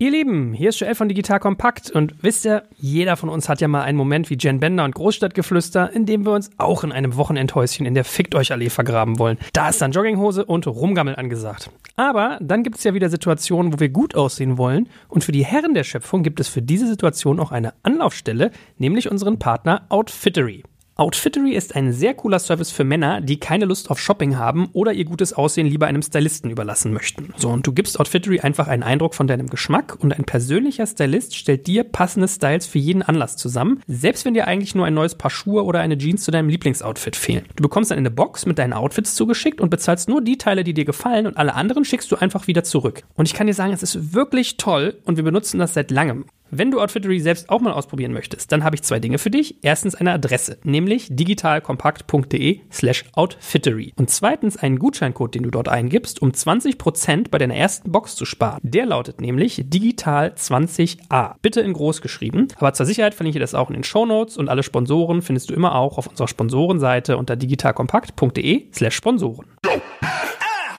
Ihr Lieben, hier ist Joel von Digital Kompakt und wisst ihr, jeder von uns hat ja mal einen Moment wie Jen Bender und Großstadtgeflüster, in dem wir uns auch in einem Wochenendhäuschen in der Fickt-euch-Allee vergraben wollen. Da ist dann Jogginghose und Rumgammel angesagt. Aber dann gibt es ja wieder Situationen, wo wir gut aussehen wollen und für die Herren der Schöpfung gibt es für diese Situation auch eine Anlaufstelle, nämlich unseren Partner Outfittery. Outfittery ist ein sehr cooler Service für Männer, die keine Lust auf Shopping haben oder ihr gutes Aussehen lieber einem Stylisten überlassen möchten. So, und du gibst Outfittery einfach einen Eindruck von deinem Geschmack und ein persönlicher Stylist stellt dir passende Styles für jeden Anlass zusammen, selbst wenn dir eigentlich nur ein neues Paar Schuhe oder eine Jeans zu deinem Lieblingsoutfit fehlen. Du bekommst dann eine Box mit deinen Outfits zugeschickt und bezahlst nur die Teile, die dir gefallen und alle anderen schickst du einfach wieder zurück. Und ich kann dir sagen, es ist wirklich toll und wir benutzen das seit langem. Wenn du Outfittery selbst auch mal ausprobieren möchtest, dann habe ich zwei Dinge für dich. Erstens eine Adresse, nämlich digitalkompakt.de slash outfittery. Und zweitens einen Gutscheincode, den du dort eingibst, um zwanzig Prozent bei deiner ersten Box zu sparen. Der lautet nämlich digital zwanzig a. Bitte in groß geschrieben. Aber zur Sicherheit verlinke ich dir das auch in den Shownotes und alle Sponsoren findest du immer auch auf unserer Sponsorenseite unter digitalkompakt.de slash Sponsoren.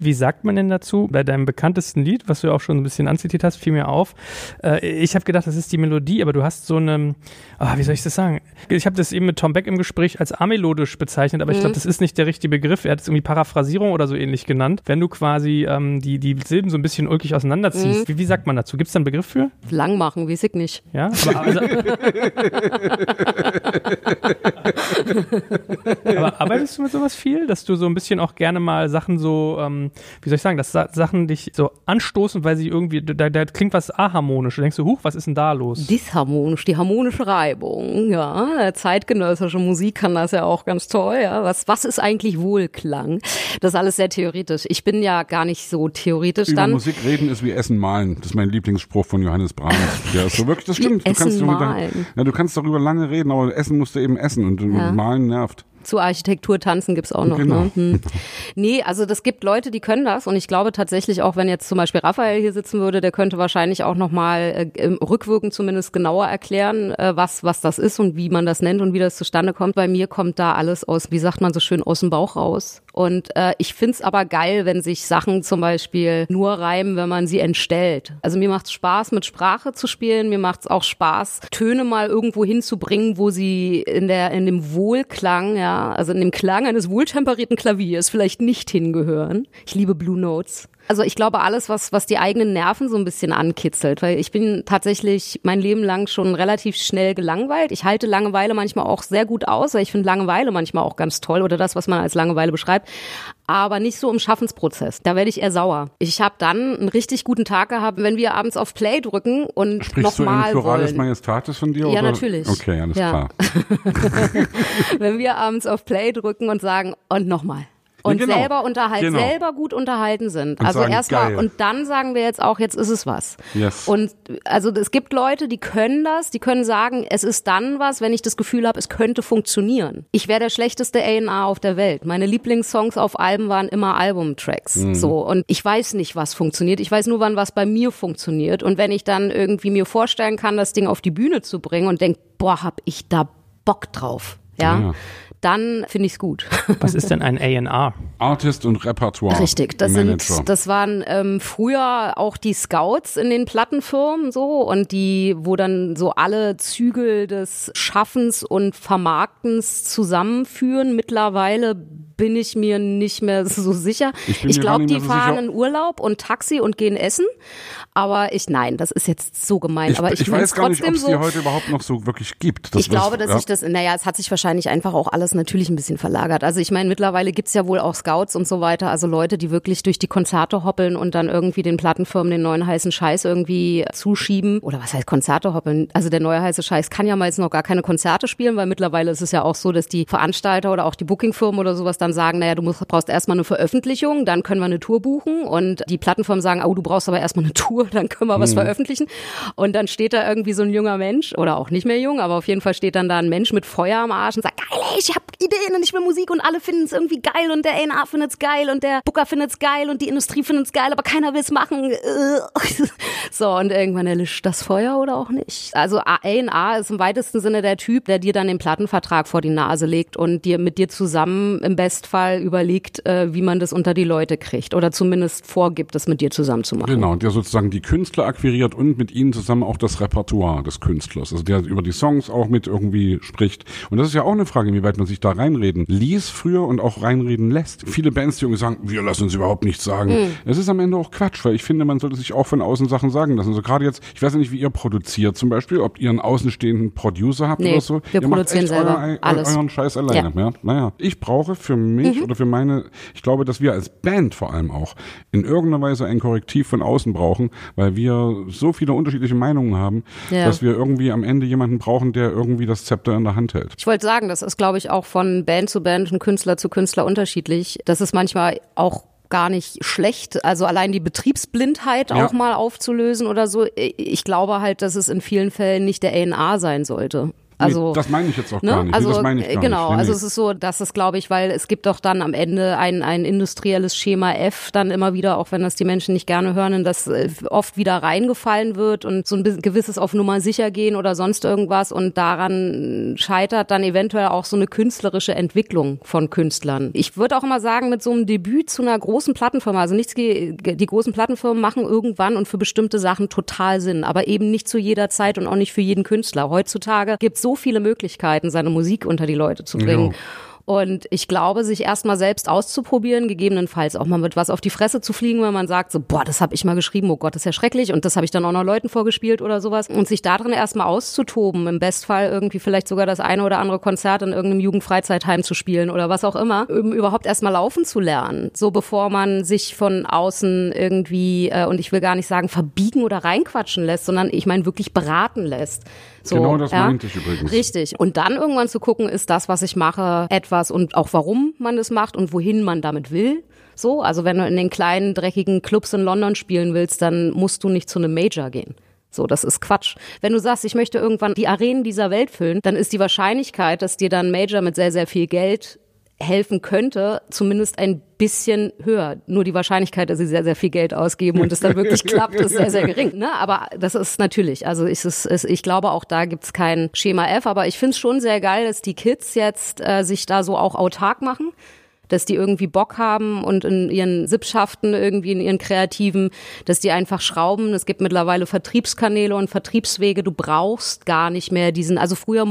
Wie sagt man denn dazu? Bei deinem bekanntesten Lied, was du ja auch schon ein bisschen anzitiert hast, fiel mir auf. Äh, ich habe gedacht, das ist die Melodie, aber du hast so eine, oh, wie soll ich das sagen? Ich habe das eben mit Tom Beck im Gespräch als amelodisch bezeichnet, aber mhm. ich glaube, das ist nicht der richtige Begriff. Er hat es irgendwie Paraphrasierung oder so ähnlich genannt. Wenn du quasi ähm, die, die Silben so ein bisschen ulkig auseinanderziehst, mhm. wie, wie sagt man dazu? Gibt es da einen Begriff für? Lang machen, weiß ich nicht. Ja? Aber, also, aber arbeitest du mit sowas viel? Dass du so ein bisschen auch gerne mal Sachen so, ähm, wie soll ich sagen, dass Sachen dich so anstoßen, weil sie irgendwie, da, da klingt was aharmonisch. Du denkst so, huch, was ist denn da los? Disharmonisch, die harmonische Reibung, ja. Zeitgenössische Musik kann das ja auch ganz toll, ja. Was, was ist eigentlich Wohlklang? Das ist alles sehr theoretisch. Ich bin ja gar nicht so theoretisch dann. Über Musik reden ist wie Essen malen. Das ist mein Lieblingsspruch von Johannes Brahms. Ja, ist so wirklich, das stimmt. Du Essen kannst malen. Darüber, ja, du kannst darüber lange reden, aber Essen musst du eben essen und ja. Malen nervt. Zu Architektur tanzen gibt's auch noch. Genau. Ne? Hm. Nee, also das gibt Leute, die können das und ich glaube tatsächlich auch, wenn jetzt zum Beispiel Raphael hier sitzen würde, der könnte wahrscheinlich auch nochmal äh, rückwirkend zumindest genauer erklären, äh, was was das ist und wie man das nennt und wie das zustande kommt. Bei mir kommt da alles aus, wie sagt man so schön, aus dem Bauch raus. Und äh, ich find's aber geil, wenn sich Sachen zum Beispiel nur reimen, wenn man sie entstellt. Also mir macht's Spaß, mit Sprache zu spielen. Mir macht's auch Spaß, Töne mal irgendwo hinzubringen, wo sie in der in dem Wohlklang, ja, also in dem Klang eines wohltemperierten Klaviers vielleicht nicht hingehören. Ich liebe Blue Notes. Also ich glaube alles, was was die eigenen Nerven so ein bisschen ankitzelt, weil ich bin tatsächlich mein Leben lang schon relativ schnell gelangweilt. Ich halte Langeweile manchmal auch sehr gut aus, weil ich finde Langeweile manchmal auch ganz toll oder das, was man als Langeweile beschreibt, aber nicht so im Schaffensprozess. Da werde ich eher sauer. Ich habe dann einen richtig guten Tag gehabt, wenn wir abends auf Play drücken und nochmal wollen. Sprichst du in Pluralis Majestatis von dir? Ja, oder? Natürlich. Okay, alles ja. Klar. Wenn wir abends auf Play drücken und sagen und nochmal. Und ja, genau. selber unterhalten, genau. selber gut unterhalten sind. Und also erstmal, und dann sagen wir jetzt auch, jetzt ist es was. Yes. Und also es gibt Leute, die können das, die können sagen, es ist dann was, wenn ich das Gefühl habe, es könnte funktionieren. Ich wäre der schlechteste A und R auf der Welt. Meine Lieblingssongs auf Alben waren immer Albumtracks. Mhm. So. Und ich weiß nicht, was funktioniert. Ich weiß nur, wann was bei mir funktioniert. Und wenn ich dann irgendwie mir vorstellen kann, das Ding auf die Bühne zu bringen und denke, boah, hab ich da Bock drauf. Ja. ja. Dann finde ich es gut. Was ist denn ein A und R? Artist und Repertoire. Richtig, das Manager. sind, das waren ähm, früher auch die Scouts in den Plattenfirmen so und die, wo dann so alle Zügel des Schaffens und Vermarktens zusammenführen. Mittlerweile bin ich mir nicht mehr so sicher. Ich, ich glaube, die fahren so in Urlaub und Taxi und gehen essen. Aber ich, nein, das ist jetzt so gemein. Ich, aber ich, ich weiß gar nicht, ob es die so, heute überhaupt noch so wirklich gibt. Das ich glaube, dass ja. ich das, naja, es hat sich wahrscheinlich einfach auch alles natürlich ein bisschen verlagert. Also ich meine, mittlerweile gibt's ja wohl auch Scouts und so weiter, also Leute, die wirklich durch die Konzerte hoppeln und dann irgendwie den Plattenfirmen den neuen heißen Scheiß irgendwie zuschieben. Oder was heißt Konzerte hoppeln? Also der neue heiße Scheiß kann ja mal jetzt noch gar keine Konzerte spielen, weil mittlerweile ist es ja auch so, dass die Veranstalter oder auch die Bookingfirmen oder sowas dann sagen, naja, du musst, brauchst erstmal eine Veröffentlichung, dann können wir eine Tour buchen und die Plattenfirmen sagen, oh, du brauchst aber erstmal eine Tour, dann können wir mhm. was veröffentlichen. Und dann steht da irgendwie so ein junger Mensch oder auch nicht mehr jung, aber auf jeden Fall steht dann da ein Mensch mit Feuer am Arsch und sagt, geil, ey, ich habe Ideen und ich will Musik und alle finden es irgendwie geil und der A und R findet es geil und der Booker findet es geil und die Industrie findet es geil, aber keiner will es machen. So, und irgendwann erlischt das Feuer oder auch nicht. Also A und R ist im weitesten Sinne der Typ, der dir dann den Plattenvertrag vor die Nase legt und dir mit dir zusammen im besten Ernstfall überlegt, äh, wie man das unter die Leute kriegt oder zumindest vorgibt, das mit dir zusammen zu machen. Genau, der sozusagen die Künstler akquiriert und mit ihnen zusammen auch das Repertoire des Künstlers, also der über die Songs auch mit irgendwie spricht. Und das ist ja auch eine Frage, inwieweit man sich da reinreden ließ früher und auch reinreden lässt. Viele Bands, die irgendwie sagen, wir lassen uns überhaupt nichts sagen. Mhm. Es ist am Ende auch Quatsch, weil ich finde, man sollte sich auch von außen Sachen sagen lassen. Also gerade jetzt, ich weiß ja nicht, wie ihr produziert zum Beispiel, ob ihr einen außenstehenden Producer habt nee, oder so. Wir ihr produzieren selber euer, alles. Euren Scheiß alleine. Ja. Ja, naja, ich brauche für mich mhm. oder für meine, ich glaube, dass wir als Band vor allem auch in irgendeiner Weise ein Korrektiv von außen brauchen, weil wir so viele unterschiedliche Meinungen haben, ja. dass wir irgendwie am Ende jemanden brauchen, der irgendwie das Zepter in der Hand hält. Ich wollte sagen, das ist, glaube ich, auch von Band zu Band und Künstler zu Künstler unterschiedlich. Das ist manchmal auch gar nicht schlecht, also allein die Betriebsblindheit ja. auch mal aufzulösen oder so. Ich glaube halt, dass es in vielen Fällen nicht der A und R sein sollte. Also, nee, das meine ich jetzt auch ne? gar nicht. Also, nee, das meine ich gar genau, nicht. Nee, also nee. Es ist so, dass es, glaube ich, weil es gibt doch dann am Ende ein, ein industrielles Schema F dann immer wieder, auch wenn das die Menschen nicht gerne hören, in das oft wieder reingefallen wird und so ein gewisses auf Nummer sicher gehen oder sonst irgendwas, und daran scheitert dann eventuell auch so eine künstlerische Entwicklung von Künstlern. Ich würde auch immer sagen, mit so einem Debüt zu einer großen Plattenfirma, also nichts, die großen Plattenfirmen machen irgendwann und für bestimmte Sachen total Sinn, aber eben nicht zu jeder Zeit und auch nicht für jeden Künstler. Heutzutage gibt es so so viele Möglichkeiten, seine Musik unter die Leute zu bringen. Ja. Und ich glaube, sich erstmal selbst auszuprobieren, gegebenenfalls auch mal mit was auf die Fresse zu fliegen, wenn man sagt, so, boah, das habe ich mal geschrieben, oh Gott, das ist ja schrecklich, und das habe ich dann auch noch Leuten vorgespielt oder sowas. Und sich darin erstmal auszutoben, im Bestfall irgendwie vielleicht sogar das eine oder andere Konzert in irgendeinem Jugendfreizeitheim zu spielen oder was auch immer, um überhaupt erstmal laufen zu lernen. So, bevor man sich von außen irgendwie, äh, und ich will gar nicht sagen, verbiegen oder reinquatschen lässt, sondern ich meine wirklich beraten lässt. So, genau das ja? meinte ich übrigens. Richtig. Und dann irgendwann zu gucken, ist das, was ich mache, etwas, und auch warum man das macht und wohin man damit will. So, also wenn du in den kleinen, dreckigen Clubs in London spielen willst, dann musst du nicht zu einem Major gehen. So, das ist Quatsch. Wenn du sagst, ich möchte irgendwann die Arenen dieser Welt füllen, dann ist die Wahrscheinlichkeit, dass dir dann Major mit sehr, sehr viel Geld helfen könnte, zumindest ein bisschen höher. Nur die Wahrscheinlichkeit, dass sie sehr, sehr viel Geld ausgeben und es dann wirklich klappt, ist sehr, sehr gering. Ne? Aber das ist natürlich, also ich, ist, ich glaube, auch da gibt's kein Schema F. Aber ich find's schon sehr geil, dass die Kids jetzt äh, sich da so auch autark machen, dass die irgendwie Bock haben und in ihren Sippschaften, irgendwie in ihren Kreativen, dass die einfach schrauben. Es gibt mittlerweile Vertriebskanäle und Vertriebswege. Du brauchst gar nicht mehr diesen, also früher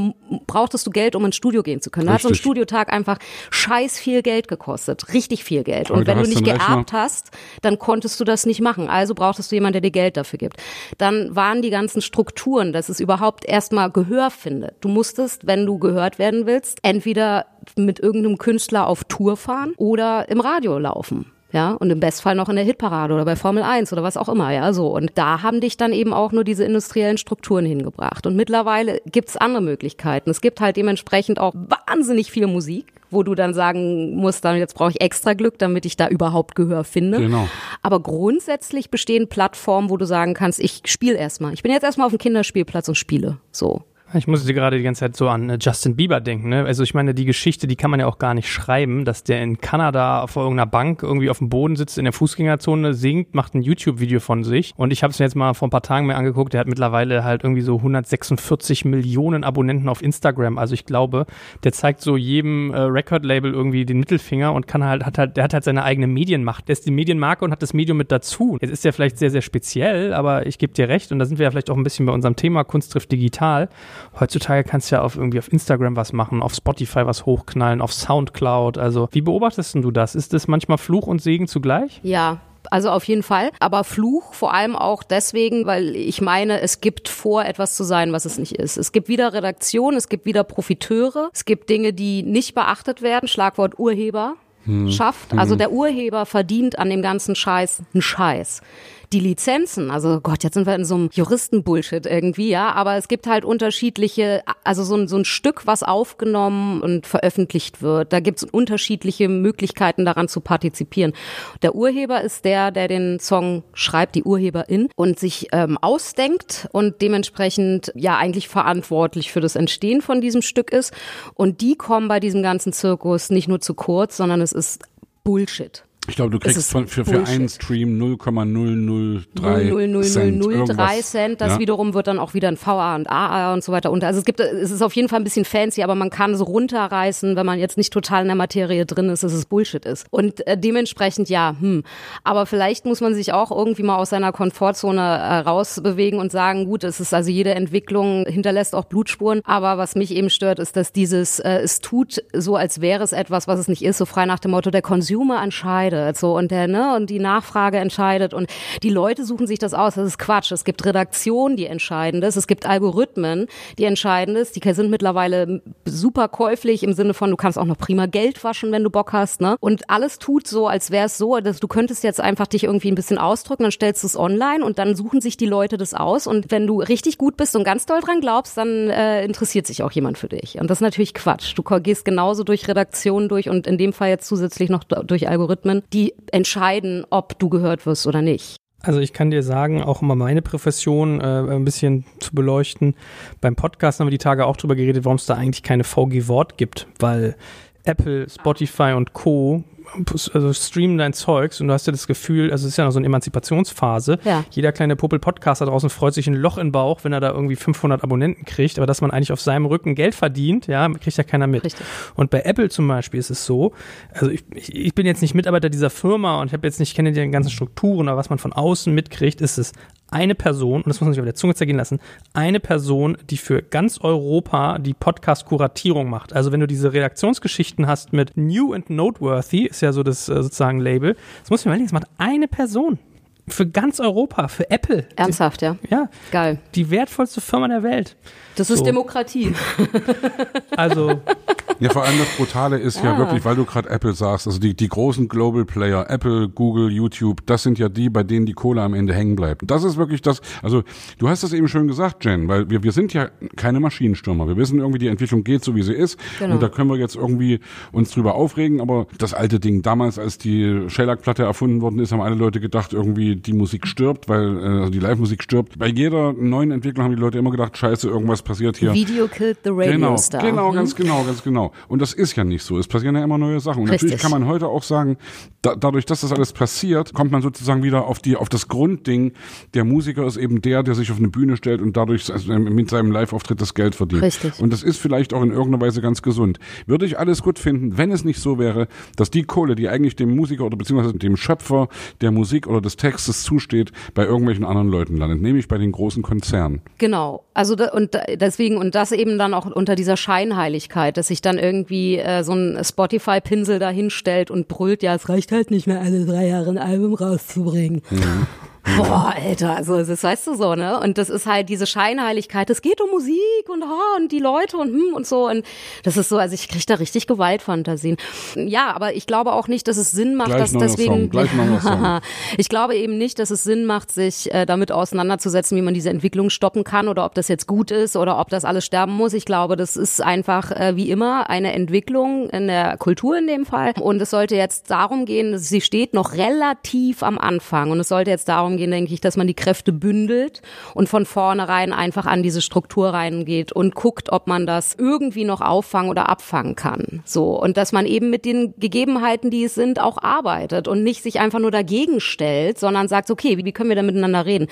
brauchtest du Geld, um ins Studio gehen zu können. Da hat so ein Studiotag einfach scheiß viel Geld gekostet, richtig viel Geld. Und wenn du nicht geerbt hast, dann konntest du das nicht machen. Also brauchtest du jemanden, der dir Geld dafür gibt. Dann waren die ganzen Strukturen, dass es überhaupt erstmal Gehör findet. Du musstest, wenn du gehört werden willst, entweder mit irgendeinem Künstler auf Tour fahren oder im Radio laufen. Ja, und im Bestfall noch in der Hitparade oder bei Formel eins oder was auch immer, ja, so. Und da haben dich dann eben auch nur diese industriellen Strukturen hingebracht. Und mittlerweile gibt's andere Möglichkeiten. Es gibt halt dementsprechend auch wahnsinnig viel Musik, wo du dann sagen musst, dann jetzt brauche ich extra Glück, damit ich da überhaupt Gehör finde. Genau. Aber grundsätzlich bestehen Plattformen, wo du sagen kannst, ich spiele erstmal. Ich bin jetzt erstmal auf dem Kinderspielplatz und spiele, so. Ich musste gerade die ganze Zeit so an Justin Bieber denken, ne? Also ich meine, die Geschichte, die kann man ja auch gar nicht schreiben, dass der in Kanada vor irgendeiner Bank irgendwie auf dem Boden sitzt, in der Fußgängerzone singt, macht ein YouTube-Video von sich. Und ich habe es mir jetzt mal vor ein paar Tagen mir angeguckt, der hat mittlerweile halt irgendwie so hundertsechsundvierzig Millionen Abonnenten auf Instagram. Also ich glaube, der zeigt so jedem äh, Record-Label irgendwie den Mittelfinger und kann halt, hat halt, der hat halt seine eigene Medienmacht. Der ist die Medienmarke und hat das Medium mit dazu. Jetzt ist der vielleicht sehr, sehr speziell, aber ich gebe dir recht, und da sind wir ja vielleicht auch ein bisschen bei unserem Thema Kunst trifft digital. Heutzutage kannst du ja auf irgendwie auf Instagram was machen, auf Spotify was hochknallen, auf Soundcloud. Also wie beobachtest denn du das? Ist das manchmal Fluch und Segen zugleich? Ja. Also auf jeden Fall, aber Fluch vor allem auch deswegen, weil ich meine, es gibt vor, etwas zu sein, was es nicht ist. Es gibt wieder Redaktion, es gibt wieder Profiteure, es gibt Dinge, die nicht beachtet werden, Schlagwort Urheber hm. schafft. Also der Urheber verdient an dem ganzen Scheiß einen Scheiß. Die Lizenzen, also Gott, jetzt sind wir in so einem Juristen-Bullshit irgendwie, ja, aber es gibt halt unterschiedliche, also so ein, so ein Stück, was aufgenommen und veröffentlicht wird, da gibt's unterschiedliche Möglichkeiten, daran zu partizipieren. Der Urheber ist der, der den Song schreibt, die Urheberin, und sich ähm, ausdenkt und dementsprechend ja eigentlich verantwortlich für das Entstehen von diesem Stück ist, und die kommen bei diesem ganzen Zirkus nicht nur zu kurz, sondern es ist Bullshit. Ich glaube, du kriegst von, für, für einen Stream null Komma null null drei Cent. Das ja. wiederum wird dann auch wieder ein V A und A A und so weiter unter. Also es gibt, es ist auf jeden Fall ein bisschen fancy, aber man kann es runterreißen, wenn man jetzt nicht total in der Materie drin ist, dass es Bullshit ist. Und äh, dementsprechend ja, hm. aber vielleicht muss man sich auch irgendwie mal aus seiner Komfortzone äh, rausbewegen und sagen, gut, es ist also jede Entwicklung hinterlässt auch Blutspuren. Aber was mich eben stört, ist, dass dieses äh, es tut so, als wäre es etwas, was es nicht ist, so frei nach dem Motto, der Consumer entscheidet so und der ne und die Nachfrage entscheidet und die Leute suchen sich das aus. Das ist Quatsch. Es gibt Redaktionen, die entscheiden das. Es gibt Algorithmen, die entscheiden das. Die sind mittlerweile super käuflich im Sinne von, du kannst auch noch prima Geld waschen, wenn du Bock hast, ne? Und alles tut so, als wäre es so, dass du könntest jetzt einfach dich irgendwie ein bisschen ausdrücken, dann stellst du es online und dann suchen sich die Leute das aus. Und wenn du richtig gut bist und ganz doll dran glaubst, dann äh, interessiert sich auch jemand für dich. Und das ist natürlich Quatsch. Du gehst genauso durch Redaktionen durch und in dem Fall jetzt zusätzlich noch durch Algorithmen, die entscheiden, ob du gehört wirst oder nicht. Also ich kann dir sagen, auch immer meine Profession äh, ein bisschen zu beleuchten. Beim Podcast haben wir die Tage auch drüber geredet, warum es da eigentlich keine V G-Wort gibt, weil Apple, Spotify und Co. also streamen dein Zeugs und du hast ja das Gefühl, also es ist ja noch so eine Emanzipationsphase. Ja. Jeder kleine Popel-Podcaster draußen freut sich ein Loch im Bauch, wenn er da irgendwie fünfhundert Abonnenten kriegt, aber dass man eigentlich auf seinem Rücken Geld verdient, ja, kriegt ja keiner mit. Richtig. Und bei Apple zum Beispiel ist es so, also ich, ich, ich bin jetzt nicht Mitarbeiter dieser Firma und ich habe jetzt nicht, kenne die ganzen Strukturen, aber was man von außen mitkriegt, ist es eine Person, und das muss man sich auf der Zunge zergehen lassen, eine Person, die für ganz Europa die Podcast-Kuratierung macht. Also wenn du diese Redaktionsgeschichten hast mit New and Noteworthy, ist ja so das äh, sozusagen Label, das muss ich mir überlegen, das macht eine Person. Für ganz Europa, für Apple. Ernsthaft, ja? Ja. Geil. Die wertvollste Firma der Welt. Das ist so. Demokratie. Also. Ja, vor allem das Brutale ist ja, ja wirklich, weil du gerade Apple sagst, also die, die großen Global Player, Apple, Google, YouTube, das sind ja die, bei denen die Kohle am Ende hängen bleibt. Das ist wirklich das, also du hast das eben schön gesagt, Jen, weil wir, wir sind ja keine Maschinenstürmer. Wir wissen irgendwie, die Entwicklung geht so, wie sie ist. Genau. Und da können wir jetzt irgendwie uns drüber aufregen, aber das alte Ding damals, als die Shellac-Platte erfunden worden ist, haben alle Leute gedacht, irgendwie die Musik stirbt, weil also die Live-Musik stirbt. Bei jeder neuen Entwicklung haben die Leute immer gedacht, scheiße, irgendwas passiert hier. Video killed the radio genau, star. Genau, hm? ganz genau, ganz genau. Und das ist ja nicht so. Es passieren ja immer neue Sachen. Und Richtig. Natürlich kann man heute auch sagen, da, dadurch, dass das alles passiert, kommt man sozusagen wieder auf die, auf das Grundding. Der Musiker ist eben der, der sich auf eine Bühne stellt und dadurch mit seinem Live-Auftritt das Geld verdient. Richtig. Und das ist vielleicht auch in irgendeiner Weise ganz gesund. Würde ich alles gut finden, wenn es nicht so wäre, dass die Kohle, die eigentlich dem Musiker oder beziehungsweise dem Schöpfer der Musik oder des Textes es zusteht, bei irgendwelchen anderen Leuten landet, nämlich bei den großen Konzernen. Genau, also da, und deswegen und das eben dann auch unter dieser Scheinheiligkeit, dass sich dann irgendwie äh, so ein Spotify-Pinsel da hinstellt und brüllt, ja, es reicht halt nicht mehr, alle drei Jahre ein Album rauszubringen. Mhm. Boah, Alter, also das weißt du so, ne? Und das ist halt diese Scheinheiligkeit, es geht um Musik und oh, und die Leute und hm und so und das ist so, also ich kriege da richtig Gewaltfantasien. Ja, aber ich glaube auch nicht, dass es Sinn macht, Gleich dass deswegen Gleich ich glaube eben nicht, dass es Sinn macht, sich äh, damit auseinanderzusetzen, wie man diese Entwicklung stoppen kann oder ob das jetzt gut ist oder ob das alles sterben muss. Ich glaube, das ist einfach äh, wie immer eine Entwicklung in der Kultur in dem Fall und es sollte jetzt darum gehen, dass sie steht noch relativ am Anfang und es sollte jetzt darum gehen, denke ich, dass man die Kräfte bündelt und von vornherein einfach an diese Struktur reingeht und guckt, ob man das irgendwie noch auffangen oder abfangen kann. So. Und dass man eben mit den Gegebenheiten, die es sind, auch arbeitet und nicht sich einfach nur dagegen stellt, sondern sagt, okay, wie, wie können wir da miteinander reden?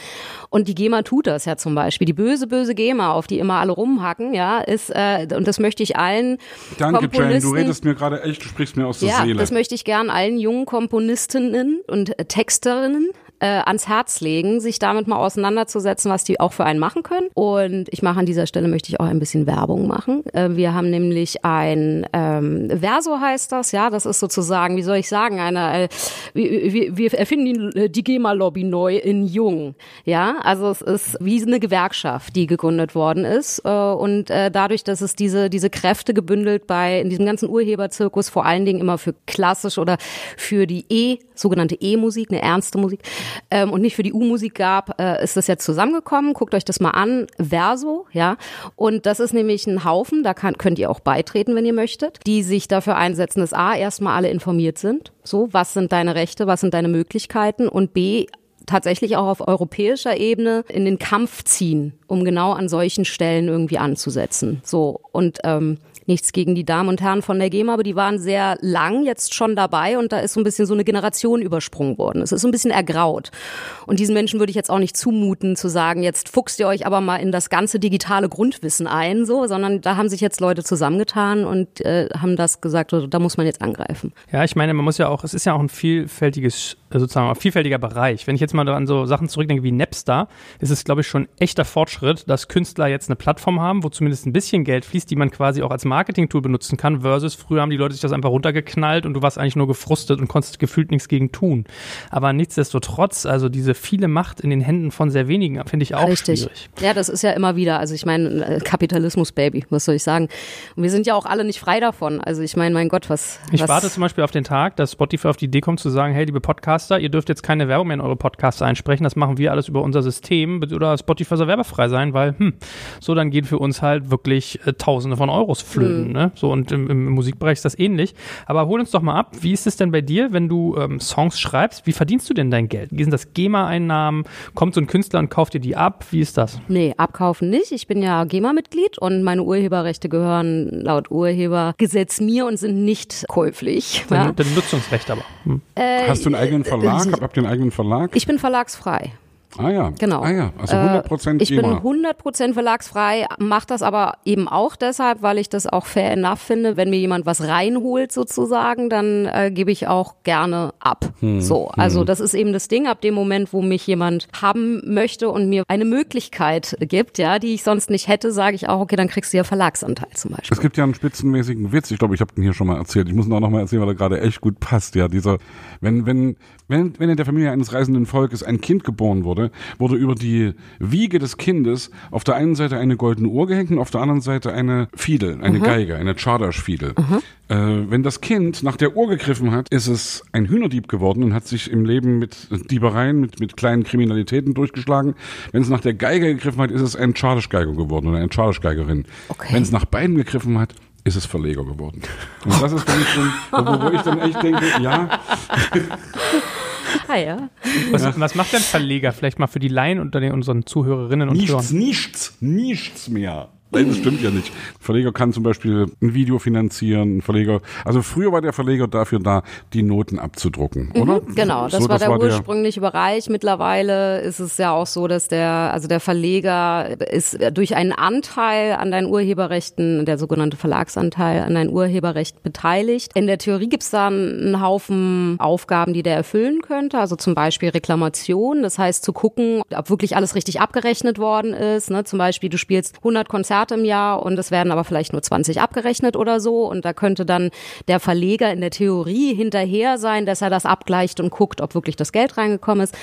Und die GEMA tut das ja zum Beispiel. Die böse, böse GEMA, auf die immer alle rumhacken, ja, ist, äh, und das möchte ich allen Danke, Komponisten. Danke, Jen, du redest mir gerade echt, du sprichst mir aus der ja, Seele. Ja, das möchte ich gern allen jungen Komponistinnen und Texterinnen Äh, ans Herz legen, sich damit mal auseinanderzusetzen, was die auch für einen machen können. Und ich mache an dieser Stelle, möchte ich auch ein bisschen Werbung machen. Äh, wir haben nämlich ein ähm, Verso heißt das, ja, das ist sozusagen, wie soll ich sagen, eine, äh, wir, wir erfinden die, die GEMA-Lobby neu in jung, ja, also es ist wie eine Gewerkschaft, die gegründet worden ist äh, und äh, dadurch, dass es diese diese Kräfte gebündelt bei, in diesem ganzen Urheberzirkus, vor allen Dingen immer für klassisch oder für die E, sogenannte E-Musik, eine ernste Musik, Ähm, und nicht für die U-Musik gab, äh, ist das jetzt zusammengekommen. Guckt euch das mal an. Verso, ja. Und das ist nämlich ein Haufen, da kann, könnt ihr auch beitreten, wenn ihr möchtet, die sich dafür einsetzen, dass A, erstmal alle informiert sind. So, was sind deine Rechte, was sind deine Möglichkeiten? Und B, tatsächlich auch auf europäischer Ebene in den Kampf ziehen, um genau an solchen Stellen irgendwie anzusetzen. So, und ähm, Nichts gegen die Damen und Herren von der GEMA, aber die waren sehr lang jetzt schon dabei und da ist so ein bisschen so eine Generation übersprungen worden. Es ist so ein bisschen ergraut. Und diesen Menschen würde ich jetzt auch nicht zumuten, zu sagen, jetzt fuchst ihr euch aber mal in das ganze digitale Grundwissen ein, so, sondern da haben sich jetzt Leute zusammengetan und äh, haben das gesagt, also, da muss man jetzt angreifen. Ja, ich meine, man muss ja auch, es ist ja auch ein vielfältiges, sozusagen ein vielfältiger Bereich. Wenn ich jetzt mal an so Sachen zurückdenke wie Napster, ist es, glaube ich, schon echter Fortschritt, dass Künstler jetzt eine Plattform haben, wo zumindest ein bisschen Geld fließt, die man quasi auch als Marketing-Tool benutzen kann, versus früher haben die Leute sich das einfach runtergeknallt und du warst eigentlich nur gefrustet und konntest gefühlt nichts gegen tun. Aber nichtsdestotrotz, also diese viele Macht in den Händen von sehr wenigen, finde ich auch richtig schwierig. Ja, das ist ja immer wieder, also ich meine, Kapitalismus, Baby, was soll ich sagen? Und wir sind ja auch alle nicht frei davon, also ich meine, mein Gott, was... Ich was warte zum Beispiel auf den Tag, dass Spotify auf die Idee kommt zu sagen, hey, liebe Podcaster, ihr dürft jetzt keine Werbung mehr in eure Podcasts einsprechen, das machen wir alles über unser System, oder Spotify soll werbefrei sein, weil, hm, so dann gehen für uns halt wirklich äh, Tausende von Euros flöten, mhm. ne? So, und im, im Musikbereich ist das ähnlich. Aber hol uns doch mal ab, wie ist es denn bei dir, wenn du ähm, Songs schreibst, wie verdienst du denn dein Geld? Sind das GEMA-Einnahmen? Kommt so ein Künstler und kauft dir die ab? Wie ist das? Nee, abkaufen nicht. Ich bin ja GEMA-Mitglied und meine Urheberrechte gehören laut Urhebergesetz mir und sind nicht käuflich. Ja? Dein Nutzungsrecht aber. Hm. Äh, Hast du einen eigenen Verlag? Äh, Habt ihr einen eigenen Verlag? Ich bin verlagsfrei. Ah ja, genau. Ah ja. Also hundert Prozent äh, ich GEMA. Bin hundert Prozent verlagsfrei, mache das aber eben auch deshalb, weil ich das auch fair enough finde, wenn mir jemand was reinholt sozusagen, dann äh, gebe ich auch gerne ab. Hm. So, also hm. das ist eben das Ding, ab dem Moment, wo mich jemand haben möchte und mir eine Möglichkeit gibt, ja, die ich sonst nicht hätte, sage ich auch, okay, dann kriegst du ja Verlagsanteil zum Beispiel. Es gibt ja einen spitzenmäßigen Witz, ich glaube, ich habe den hier schon mal erzählt, ich muss ihn auch noch mal erzählen, weil er gerade echt gut passt, ja, dieser, wenn, wenn, wenn, wenn in der Familie eines reisenden Volkes ein Kind geboren wurde, wurde über die Wiege des Kindes auf der einen Seite eine goldene Uhr gehängt und auf der anderen Seite eine Fiedel, eine mhm. Geige, eine Czardasch-Fiedel. Mhm. Äh, wenn das Kind nach der Uhr gegriffen hat, ist es ein Hühnerdieb geworden und hat sich im Leben mit Diebereien, mit, mit kleinen Kriminalitäten durchgeschlagen. Wenn es nach der Geige gegriffen hat, ist es ein Czardasch-Geiger geworden oder eine Czardasch-Geigerin. Okay. Wenn es nach beiden gegriffen hat, ist es Verleger geworden. Und das ist für mich so, wo, wo ich dann echt denke, ja... Ah, ja. was, was macht denn Verleger vielleicht mal für die Laien unter den, unseren Zuhörerinnen und nichts, Hörern? Nichts, nichts, nichts mehr. Nein, das stimmt ja nicht. Ein Verleger kann zum Beispiel ein Video finanzieren, ein Verleger, also früher war der Verleger dafür da, die Noten abzudrucken, mhm, oder? Genau, das, so, war, das der war der ursprüngliche Bereich. Mittlerweile ist es ja auch so, dass der, also der Verleger ist durch einen Anteil an deinen Urheberrechten, der sogenannte Verlagsanteil an deinen Urheberrechten beteiligt. In der Theorie gibt's da einen Haufen Aufgaben, die der erfüllen könnte, also zum Beispiel Reklamation, das heißt zu gucken, ob wirklich alles richtig abgerechnet worden ist, ne? Zum Beispiel, du spielst hundert Konzerte im Jahr und es werden aber vielleicht nur zwanzig abgerechnet oder so und da könnte dann der Verleger in der Theorie hinterher sein, dass er das abgleicht und guckt, ob wirklich das Geld reingekommen ist.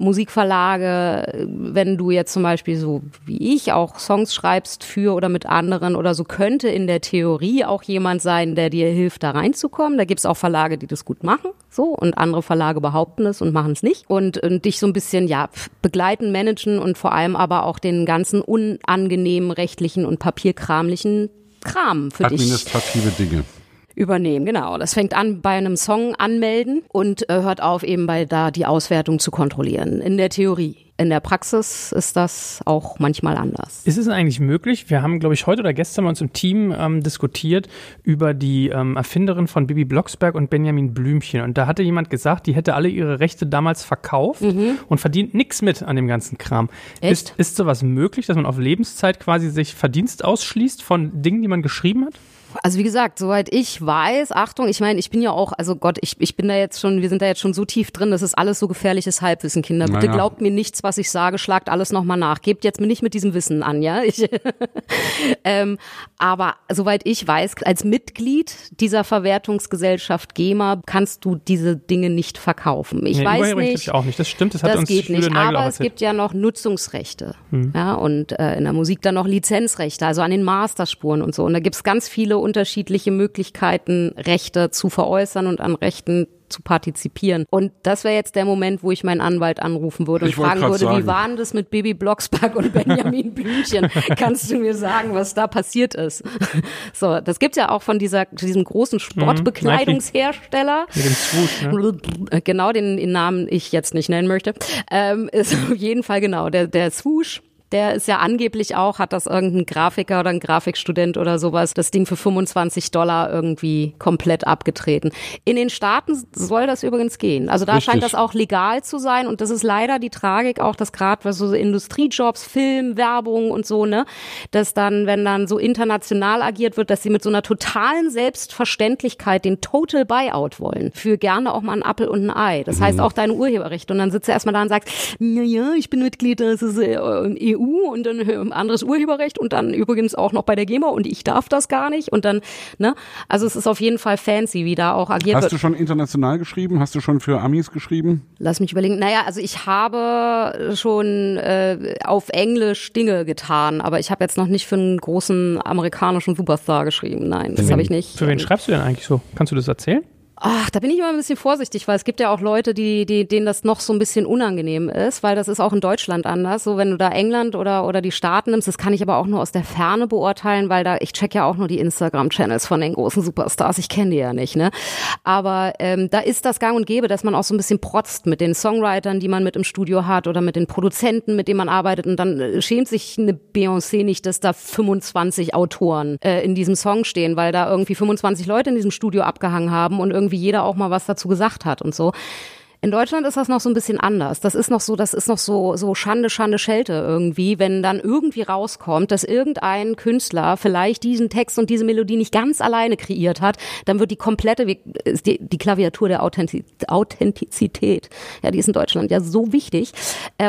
Musikverlage, wenn du jetzt zum Beispiel so wie ich auch Songs schreibst für oder mit anderen oder so, könnte in der Theorie auch jemand sein, der dir hilft, da reinzukommen. Da gibt es auch Verlage, die das gut machen, so, und andere Verlage behaupten es und machen es nicht und, und dich so ein bisschen, ja, begleiten, managen und vor allem aber auch den ganzen unangenehmen rechtlichen und papierkramlichen Kram für dich. Administrative Dinge übernehmen, genau. Das fängt an bei einem Song anmelden und äh, hört auf eben bei da die Auswertung zu kontrollieren. In der Theorie. In der Praxis ist das auch manchmal anders. Ist es eigentlich möglich? Wir haben, glaube ich, heute oder gestern bei uns im Team ähm, diskutiert über die ähm, Erfinderin von Bibi Blocksberg und Benjamin Blümchen. Und da hatte jemand gesagt, die hätte alle ihre Rechte damals verkauft mhm. und verdient nichts mit an dem ganzen Kram. Echt? Ist, ist sowas möglich, dass man auf Lebenszeit quasi sich Verdienst ausschließt von Dingen, die man geschrieben hat? Also wie gesagt, soweit ich weiß, Achtung, ich meine, ich bin ja auch, also Gott, ich, ich bin da jetzt schon, wir sind da jetzt schon so tief drin, das ist alles so gefährliches Halbwissen, Kinder. Bitte naja. Glaubt mir nichts, was ich sage, schlagt alles nochmal nach. Gebt jetzt mir nicht mit diesem Wissen an, ja? Ich, ähm, aber soweit ich weiß, als Mitglied dieser Verwertungsgesellschaft GEMA kannst du diese Dinge nicht verkaufen. Ich nee, weiß nicht. Ich auch nicht. Das stimmt, das hat das uns geht nicht, aber es gibt ja noch Nutzungsrechte hm. ja, und äh, in der Musik dann noch Lizenzrechte, also an den Masterspuren und so. Und da gibt es ganz viele unterschiedliche Möglichkeiten, Rechte zu veräußern und an Rechten zu partizipieren. Und das wäre jetzt der Moment, wo ich meinen Anwalt anrufen würde und ich fragen würde, sagen. Wie war denn das mit Bibi Blocksberg und Benjamin Blümchen? Kannst du mir sagen, was da passiert ist? So, das gibt es ja auch von dieser, diesem großen Sportbekleidungshersteller. Mit dem Swoosh, ne? Genau, den, den Namen ich jetzt nicht nennen möchte. Ähm, ist auf jeden Fall genau der, der Swoosh. Der ist ja angeblich auch, hat das irgendein Grafiker oder ein Grafikstudent oder sowas, das Ding für fünfundzwanzig Dollar irgendwie komplett abgetreten. In den Staaten soll das übrigens gehen. Also da Richtig. scheint das auch legal zu sein. Und das ist leider die Tragik auch, dass gerade was so Industriejobs, Film, Werbung und so, ne, dass dann, wenn dann so international agiert wird, dass sie mit so einer totalen Selbstverständlichkeit den Total Buyout wollen. Für gerne auch mal einen Apfel und ein Ei. Das heißt auch deine Urheberrechte. Und dann sitzt er erstmal da und sagt, na ja, ich bin Mitglied des E U und dann anderes Urheberrecht und dann übrigens auch noch bei der GEMA und ich darf das gar nicht und dann, ne, also es ist auf jeden Fall fancy, wie da auch agiert wird. Hast du schon international geschrieben? Hast du schon für Amis geschrieben? Lass mich überlegen. Naja, also ich habe schon äh, auf Englisch Dinge getan, aber ich habe jetzt noch nicht für einen großen amerikanischen Superstar geschrieben, nein, das habe ich nicht. Für wen schreibst du denn eigentlich so? Kannst du das erzählen? Ach, da bin ich immer ein bisschen vorsichtig, weil es gibt ja auch Leute, die, die, denen das noch so ein bisschen unangenehm ist, weil das ist auch in Deutschland anders. So, wenn du da England oder, oder die Staaten nimmst, das kann ich aber auch nur aus der Ferne beurteilen, weil da, ich check ja auch nur die Instagram-Channels von den großen Superstars, ich kenne die ja nicht, ne? Aber ähm, da ist das gang und gäbe, dass man auch so ein bisschen protzt mit den Songwritern, die man mit im Studio hat oder mit den Produzenten, mit denen man arbeitet, und dann schämt sich eine Beyoncé nicht, dass da fünfundzwanzig Autoren äh, in diesem Song stehen, weil da irgendwie fünfundzwanzig Leute in diesem Studio abgehangen haben und irgendwie wie jeder auch mal was dazu gesagt hat und so. In Deutschland ist das noch so ein bisschen anders. Das ist noch so, das ist noch so, so Schande, Schande, Schelte irgendwie, wenn dann irgendwie rauskommt, dass irgendein Künstler vielleicht diesen Text und diese Melodie nicht ganz alleine kreiert hat, dann wird die komplette, die, die Klaviatur der Authentiz, Authentizität, ja, die ist in Deutschland ja so wichtig,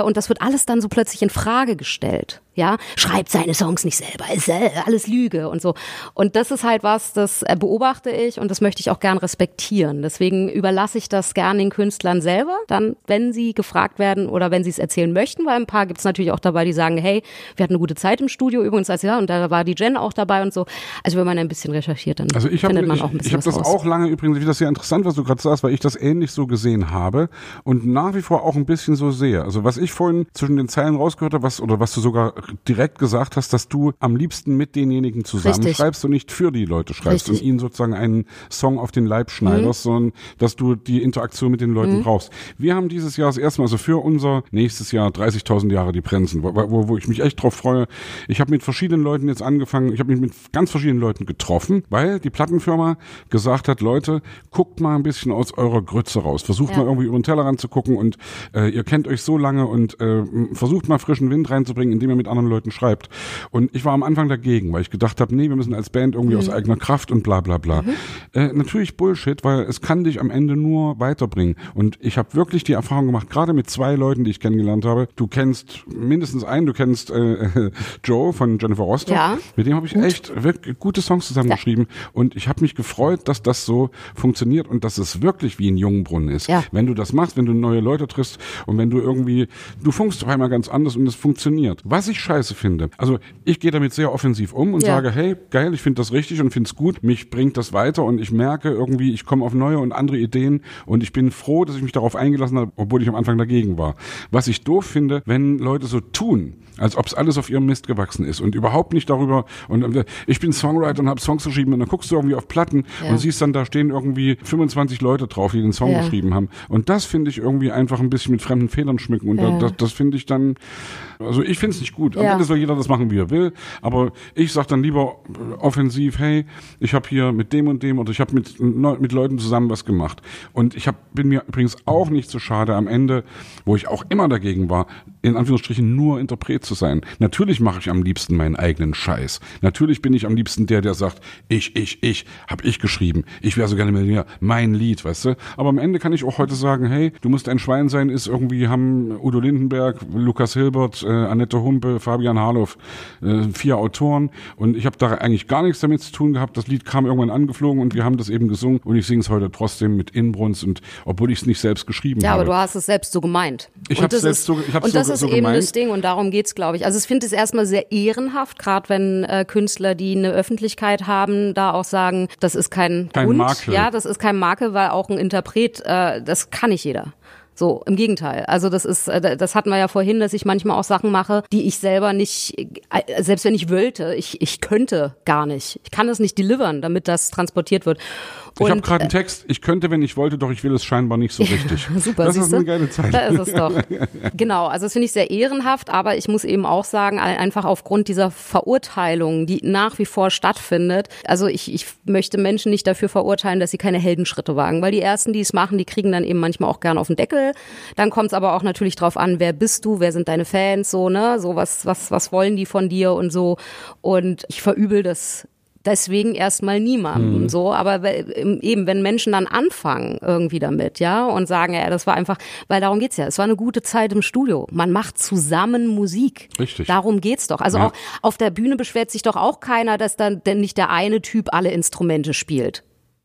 und das wird alles dann so plötzlich in Frage gestellt. Ja, schreibt seine Songs nicht selber, ist alles Lüge und so. Und das ist halt was, das beobachte ich und das möchte ich auch gern respektieren. Deswegen überlasse ich das gern den Künstlern selber, dann, wenn sie gefragt werden oder wenn sie es erzählen möchten, weil ein paar gibt's natürlich auch dabei, die sagen, hey, wir hatten eine gute Zeit im Studio übrigens, als ja, und da war die Jen auch dabei und so. Also wenn man ein bisschen recherchiert, dann also ich hab, findet man ich, auch ein bisschen was raus. Ich habe das auch lange übrigens, ich finde das sehr interessant, was du gerade sagst, weil ich das ähnlich so gesehen habe und nach wie vor auch ein bisschen so sehe. Also was ich vorhin zwischen den Zeilen rausgehört habe, was oder was du sogar direkt gesagt hast, dass du am liebsten mit denjenigen zusammenschreibst Richtig. und nicht für die Leute schreibst Richtig. und ihnen sozusagen einen Song auf den Leib schneiderst, mhm. sondern dass du die Interaktion mit den Leuten mhm. brauchst. Wir haben dieses Jahr das erste Mal, also für unser nächstes Jahr dreißigtausend Jahre die Prenzen, wo, wo, wo ich mich echt drauf freue. Ich habe mit verschiedenen Leuten jetzt angefangen, ich habe mich mit ganz verschiedenen Leuten getroffen, weil die Plattenfirma gesagt hat, Leute, guckt mal ein bisschen aus eurer Grütze raus, versucht ja. mal irgendwie über den Tellerrand zu gucken und äh, ihr kennt euch so lange und äh, versucht mal frischen Wind reinzubringen, indem ihr mit anderen Leuten schreibt. Und ich war am Anfang dagegen, weil ich gedacht habe, nee, wir müssen als Band irgendwie mhm. aus eigener Kraft und bla bla bla. Mhm. Äh, natürlich Bullshit, weil es kann dich am Ende nur weiterbringen. Und ich habe wirklich die Erfahrung gemacht, gerade mit zwei Leuten, die ich kennengelernt habe. Du kennst mindestens einen, du kennst äh, Joe von Jennifer Rostock. Ja. Mit dem habe ich Gut. echt wirklich gute Songs zusammengeschrieben. Ja. Und ich habe mich gefreut, dass das so funktioniert und dass es wirklich wie ein Jungbrunnen ist. Ja. Wenn du das machst, wenn du neue Leute triffst und wenn du irgendwie, du funkst auf einmal ganz anders und es funktioniert. Was ich scheiße finde. Also ich gehe damit sehr offensiv um und ja. sage, hey, geil, ich finde das richtig und finde es gut, mich bringt das weiter und ich merke irgendwie, ich komme auf neue und andere Ideen und ich bin froh, dass ich mich darauf eingelassen habe, obwohl ich am Anfang dagegen war. Was ich doof finde, wenn Leute so tun, als ob es alles auf ihrem Mist gewachsen ist und überhaupt nicht darüber und ich bin Songwriter und habe Songs geschrieben und dann guckst du irgendwie auf Platten ja. und siehst dann, da stehen irgendwie fünfundzwanzig Leute drauf, die den Song ja. geschrieben haben und das finde ich irgendwie einfach ein bisschen mit fremden Federn schmücken und ja. das, das finde ich dann, also ich finde es nicht gut. Gut, am ja. Ende soll jeder das machen, wie er will, aber ich sage dann lieber offensiv, hey, ich habe hier mit dem und dem oder ich habe mit, mit Leuten zusammen was gemacht und ich hab, bin mir übrigens auch nicht so schade am Ende, wo ich auch immer dagegen war, in Anführungsstrichen nur Interpret zu sein. Natürlich mache ich am liebsten meinen eigenen Scheiß. Natürlich bin ich am liebsten der, der sagt, ich, ich, ich, habe ich geschrieben, ich wäre so gerne Millionär, mein Lied, weißt du, aber am Ende kann ich auch heute sagen, hey, du musst ein Schwein sein, ist irgendwie haben Udo Lindenberg, Lukas Hilbert, äh, Annette Humpe, Fabian Harloff, äh, vier Autoren und ich habe da eigentlich gar nichts damit zu tun gehabt. Das Lied kam irgendwann angeflogen und wir haben das eben gesungen und ich singe es heute trotzdem mit Inbrunst und obwohl ich es nicht selbst geschrieben habe. Ja, aber habe. Du hast es selbst so gemeint. Ich habe es selbst so, ich hab's so, so gemeint. Und das ist eben das Ding und darum geht es, glaube ich. Also ich finde es erstmal sehr ehrenhaft, gerade wenn äh, Künstler, die eine Öffentlichkeit haben, da auch sagen, das ist kein, kein Makel. Ja, das ist kein Makel, weil auch ein Interpret, äh, das kann nicht jeder. So, im Gegenteil. Also das ist, das hatten wir ja vorhin, dass ich manchmal auch Sachen mache, die ich selber nicht, selbst wenn ich wollte, ich ich könnte gar nicht. Ich kann das nicht delivern, damit das transportiert wird. Und ich habe gerade einen Text, ich könnte, wenn ich wollte, doch ich will es scheinbar nicht so richtig. Super, das ist eine geile Zeit. Da ist es doch. Genau, also das finde ich sehr ehrenhaft, aber ich muss eben auch sagen, einfach aufgrund dieser Verurteilung, die nach wie vor stattfindet, also ich, ich möchte Menschen nicht dafür verurteilen, dass sie keine Heldenschritte wagen, weil die Ersten, die es machen, die kriegen dann eben manchmal auch gern auf den Deckel. Dann kommt es aber auch natürlich drauf an, wer bist du, wer sind deine Fans, so, ne, so was, was, was wollen die von dir und so. Und ich verübel das deswegen erstmal niemandem, mhm. so, aber eben, wenn Menschen dann anfangen irgendwie damit, ja, und sagen, ja, das war einfach, weil darum geht's ja, es war eine gute Zeit im Studio, man macht zusammen Musik. Richtig. Darum geht's doch. Also ja. Auch auf der Bühne beschwert sich doch auch keiner, dass dann denn nicht der eine Typ alle Instrumente spielt.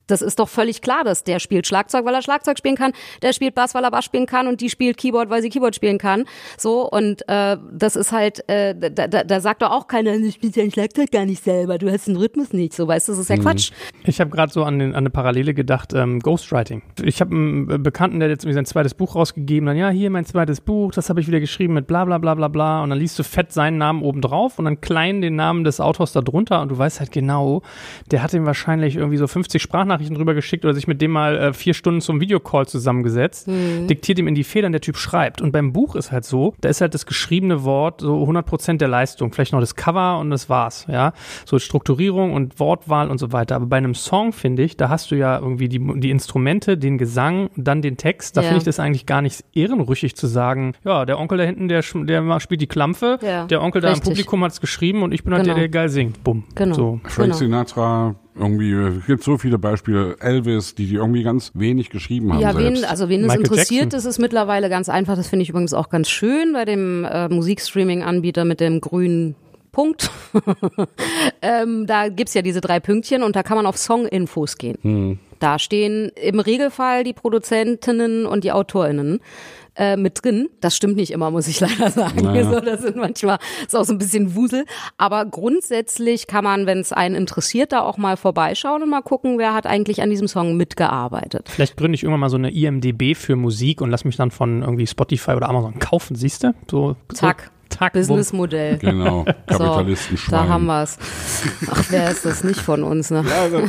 Das ist doch völlig klar, dass der spielt Schlagzeug, weil er Schlagzeug spielen kann, der spielt Bass, weil er Bass spielen kann und die spielt Keyboard, weil sie Keyboard spielen kann. So, und äh, das ist halt, äh, da, da, da sagt doch auch keiner, du spielst ja ein Schlagzeug gar nicht selber, du hast den Rhythmus nicht, so, weißt du, das ist ja mhm. Quatsch. Ich habe gerade so an, den, an eine Parallele gedacht, ähm, Ghostwriting. Ich habe einen Bekannten, der hat jetzt irgendwie sein zweites Buch rausgegeben, dann, ja, hier mein zweites Buch, das habe ich wieder geschrieben mit bla bla bla bla bla, und dann liest du fett seinen Namen oben drauf und dann klein den Namen des Autors da drunter, und du weißt halt genau, der hat ihm wahrscheinlich irgendwie so fünfzig Sprachnachrichten drüber geschickt oder sich mit dem mal äh, vier Stunden zum Videocall zusammengesetzt, mhm. diktiert ihm in die Federn, der Typ schreibt. Und beim Buch ist halt so, da ist halt das geschriebene Wort so hundert Prozent der Leistung, vielleicht noch das Cover und das war's, ja. So Strukturierung und Wortwahl und so weiter. Aber bei einem Song, finde ich, da hast du ja irgendwie die, die Instrumente, den Gesang, dann den Text. Da ja. finde ich das eigentlich gar nicht ehrenrüchig zu sagen, ja, der Onkel da hinten, der, der spielt die Klampfe, ja. der Onkel Richtig. Da im Publikum hat es geschrieben und ich bin halt genau. der, der geil singt. Bumm. Genau. So. Frank Sinatra. Irgendwie, es gibt so viele Beispiele, Elvis, die die irgendwie ganz wenig geschrieben haben. Ja, wen, also wen es interessiert, das ist mittlerweile ganz einfach, das finde ich übrigens auch ganz schön bei dem äh, Musikstreaming-Anbieter mit dem grünen Punkt. ähm, da gibt's ja diese drei Pünktchen und da kann man auf Song-Infos gehen. Hm. Da stehen im Regelfall die Produzentinnen und die AutorInnen äh, mit drin. Das stimmt nicht immer, muss ich leider sagen. Naja. So, das sind manchmal, ist auch so ein bisschen Wusel. Aber grundsätzlich kann man, wenn es einen interessiert, da auch mal vorbeischauen und mal gucken, wer hat eigentlich an diesem Song mitgearbeitet. Vielleicht gründe ich irgendwann mal so eine I M D B für Musik und lass mich dann von irgendwie Spotify oder Amazon kaufen, siehst du? So, Zack. So. Tack, Businessmodell. Genau, Kapitalisten-Schwein. So, da haben wir's. Ach, wer ist das nicht von uns, ne? Ja, also.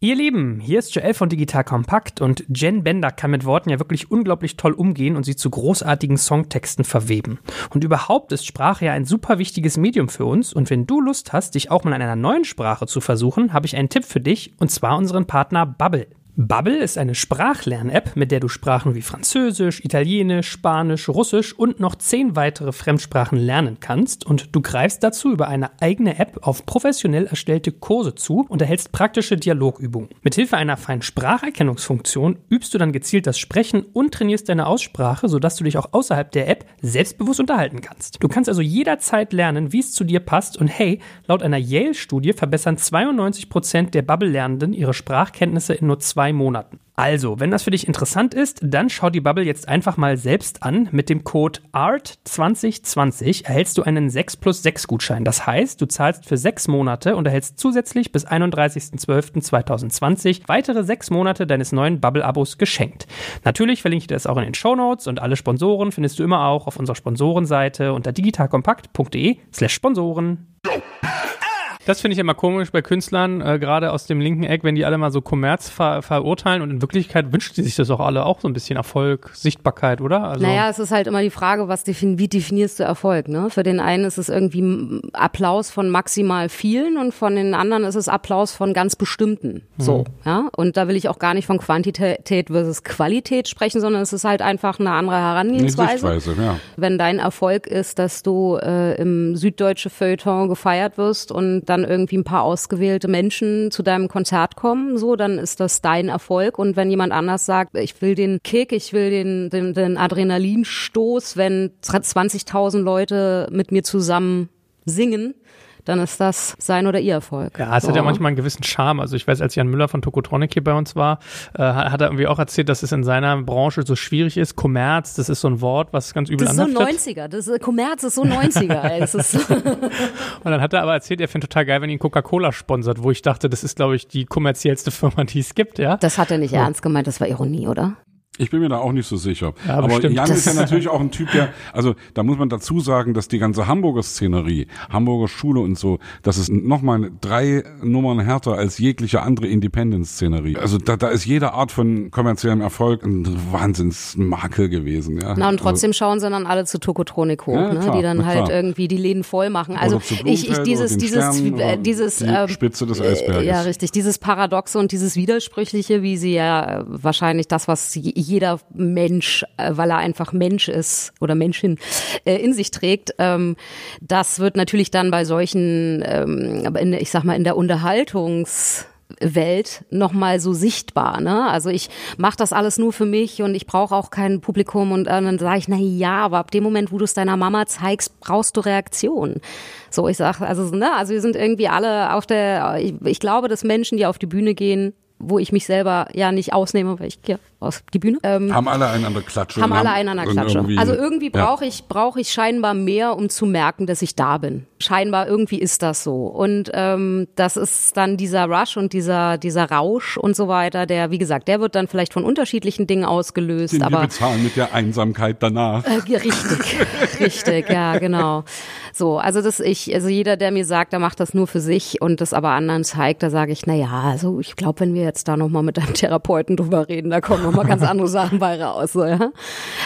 Ihr Lieben, hier ist Joel von Digital Kompakt, und Jen Bender kann mit Worten ja wirklich unglaublich toll umgehen und sie zu großartigen Songtexten verweben. Und überhaupt ist Sprache ja ein super wichtiges Medium für uns, und wenn du Lust hast, dich auch mal in einer neuen Sprache zu versuchen, habe ich einen Tipp für dich, und zwar unseren Partner Bubble. Bubble ist eine Sprachlern-App, mit der du Sprachen wie Französisch, Italienisch, Spanisch, Russisch und noch zehn weitere Fremdsprachen lernen kannst, und du greifst dazu über eine eigene App auf professionell erstellte Kurse zu und erhältst praktische Dialogübungen. Mithilfe einer feinen Spracherkennungsfunktion übst du dann gezielt das Sprechen und trainierst deine Aussprache, sodass du dich auch außerhalb der App selbstbewusst unterhalten kannst. Du kannst also jederzeit lernen, wie es zu dir passt, und hey, laut einer Yale-Studie verbessern zweiundneunzig Prozent der Bubble-Lernenden ihre Sprachkenntnisse in nur zwei Monaten. Also, wenn das für dich interessant ist, dann schau die Bubble jetzt einfach mal selbst an. Mit dem Code A R T zwanzig zwanzig erhältst du einen sechs plus sechs Gutschein. Das heißt, du zahlst für sechs Monate und erhältst zusätzlich bis einunddreißigsten zwölften zweitausendzwanzig weitere sechs Monate deines neuen Bubble-Abos geschenkt. Natürlich verlinke ich dir das auch in den Shownotes, und alle Sponsoren findest du immer auch auf unserer Sponsorenseite unter digitalkompakt.de slash Sponsoren. Das finde ich immer komisch bei Künstlern, äh, gerade aus dem linken Eck, wenn die alle mal so Kommerz ver- verurteilen, und in Wirklichkeit wünschen die sich das auch alle, auch so ein bisschen Erfolg, Sichtbarkeit, oder? Also naja, es ist halt immer die Frage, was defin- wie definierst du Erfolg, ne? Für den einen ist es irgendwie Applaus von maximal vielen, und von den anderen ist es Applaus von ganz bestimmten, so, mhm. ja? Und da will ich auch gar nicht von Quantität versus Qualität sprechen, sondern es ist halt einfach eine andere Herangehensweise. Eine Sichtweise, ja. Wenn dein Erfolg ist, dass du äh, im süddeutschen Feuilleton gefeiert wirst und dann irgendwie ein paar ausgewählte Menschen zu deinem Konzert kommen, so, dann ist das dein Erfolg. Und wenn jemand anders sagt, ich will den Kick, ich will den, den, den Adrenalinstoß, wenn zwanzigtausend Leute mit mir zusammen singen, dann ist das sein oder ihr Erfolg. Ja, es so. Hat ja manchmal einen gewissen Charme. Also ich weiß, als Jan Müller von Tocotronic hier bei uns war, äh, hat er irgendwie auch erzählt, dass es in seiner Branche so schwierig ist. Kommerz, das ist so ein Wort, was ganz übel anhaftet. Das ist so neunziger. Das ist, Kommerz ist so neunziger. Es ist so. Und dann hat er aber erzählt, er findet total geil, wenn ihn Coca-Cola sponsert, wo ich dachte, das ist, glaube ich, die kommerziellste Firma, die es gibt. Ja? Das hat er nicht so ernst gemeint. Das war Ironie, oder? Ich bin mir da auch nicht so sicher. Ja, aber bestimmt. Jan ist ja natürlich auch ein Typ, der, also da muss man dazu sagen, dass die ganze Hamburger Szenerie, Hamburger Schule und so, das ist nochmal drei Nummern härter als jegliche andere Independent-Szenerie. Also da, da ist jede Art von kommerziellem Erfolg ein Wahnsinnsmakel gewesen. Ja. Na und trotzdem also, schauen sie dann alle zu Tocotronic hoch, ja, ne? Klar, die dann halt klar. irgendwie die Läden voll machen. Also ich, ich dieses, dieses, äh, dieses äh, Spitze des Eisberges. Ja, richtig. Dieses Paradoxe und dieses Widersprüchliche, wie sie ja äh, wahrscheinlich das, was sie jeder Mensch, weil er einfach Mensch ist oder Menschin, in sich trägt. Das wird natürlich dann bei solchen, ich sag mal, in der Unterhaltungswelt nochmal so sichtbar. Ne? Also ich mache das alles nur für mich und ich brauche auch kein Publikum. Und dann sage ich, na ja, aber ab dem Moment, wo du es deiner Mama zeigst, brauchst du Reaktion. So, ich sage, also, ne, also wir sind irgendwie alle auf der, ich, ich glaube, dass Menschen, die auf die Bühne gehen, wo ich mich selber ja nicht ausnehme, weil ich gehe auf die Bühne. Ähm, haben alle einander Klatsche. Haben alle einander Klatsche. Irgendwie, also irgendwie brauche ja. ich brauche ich scheinbar mehr, um zu merken, dass ich da bin. Scheinbar irgendwie ist das so. Und ähm, das ist dann dieser Rush und dieser dieser Rausch und so weiter, der, wie gesagt, der wird dann vielleicht von unterschiedlichen Dingen ausgelöst. Den aber wir bezahlen mit der Einsamkeit danach. Äh, richtig, richtig, ja, genau. So, also das ich, also jeder, der mir sagt, der macht das nur für sich und das aber anderen zeigt, da sage ich, na ja, also ich glaube, wenn wir jetzt da nochmal mit deinem Therapeuten drüber reden, da kommen nochmal ganz andere Sachen bei raus. So, ja?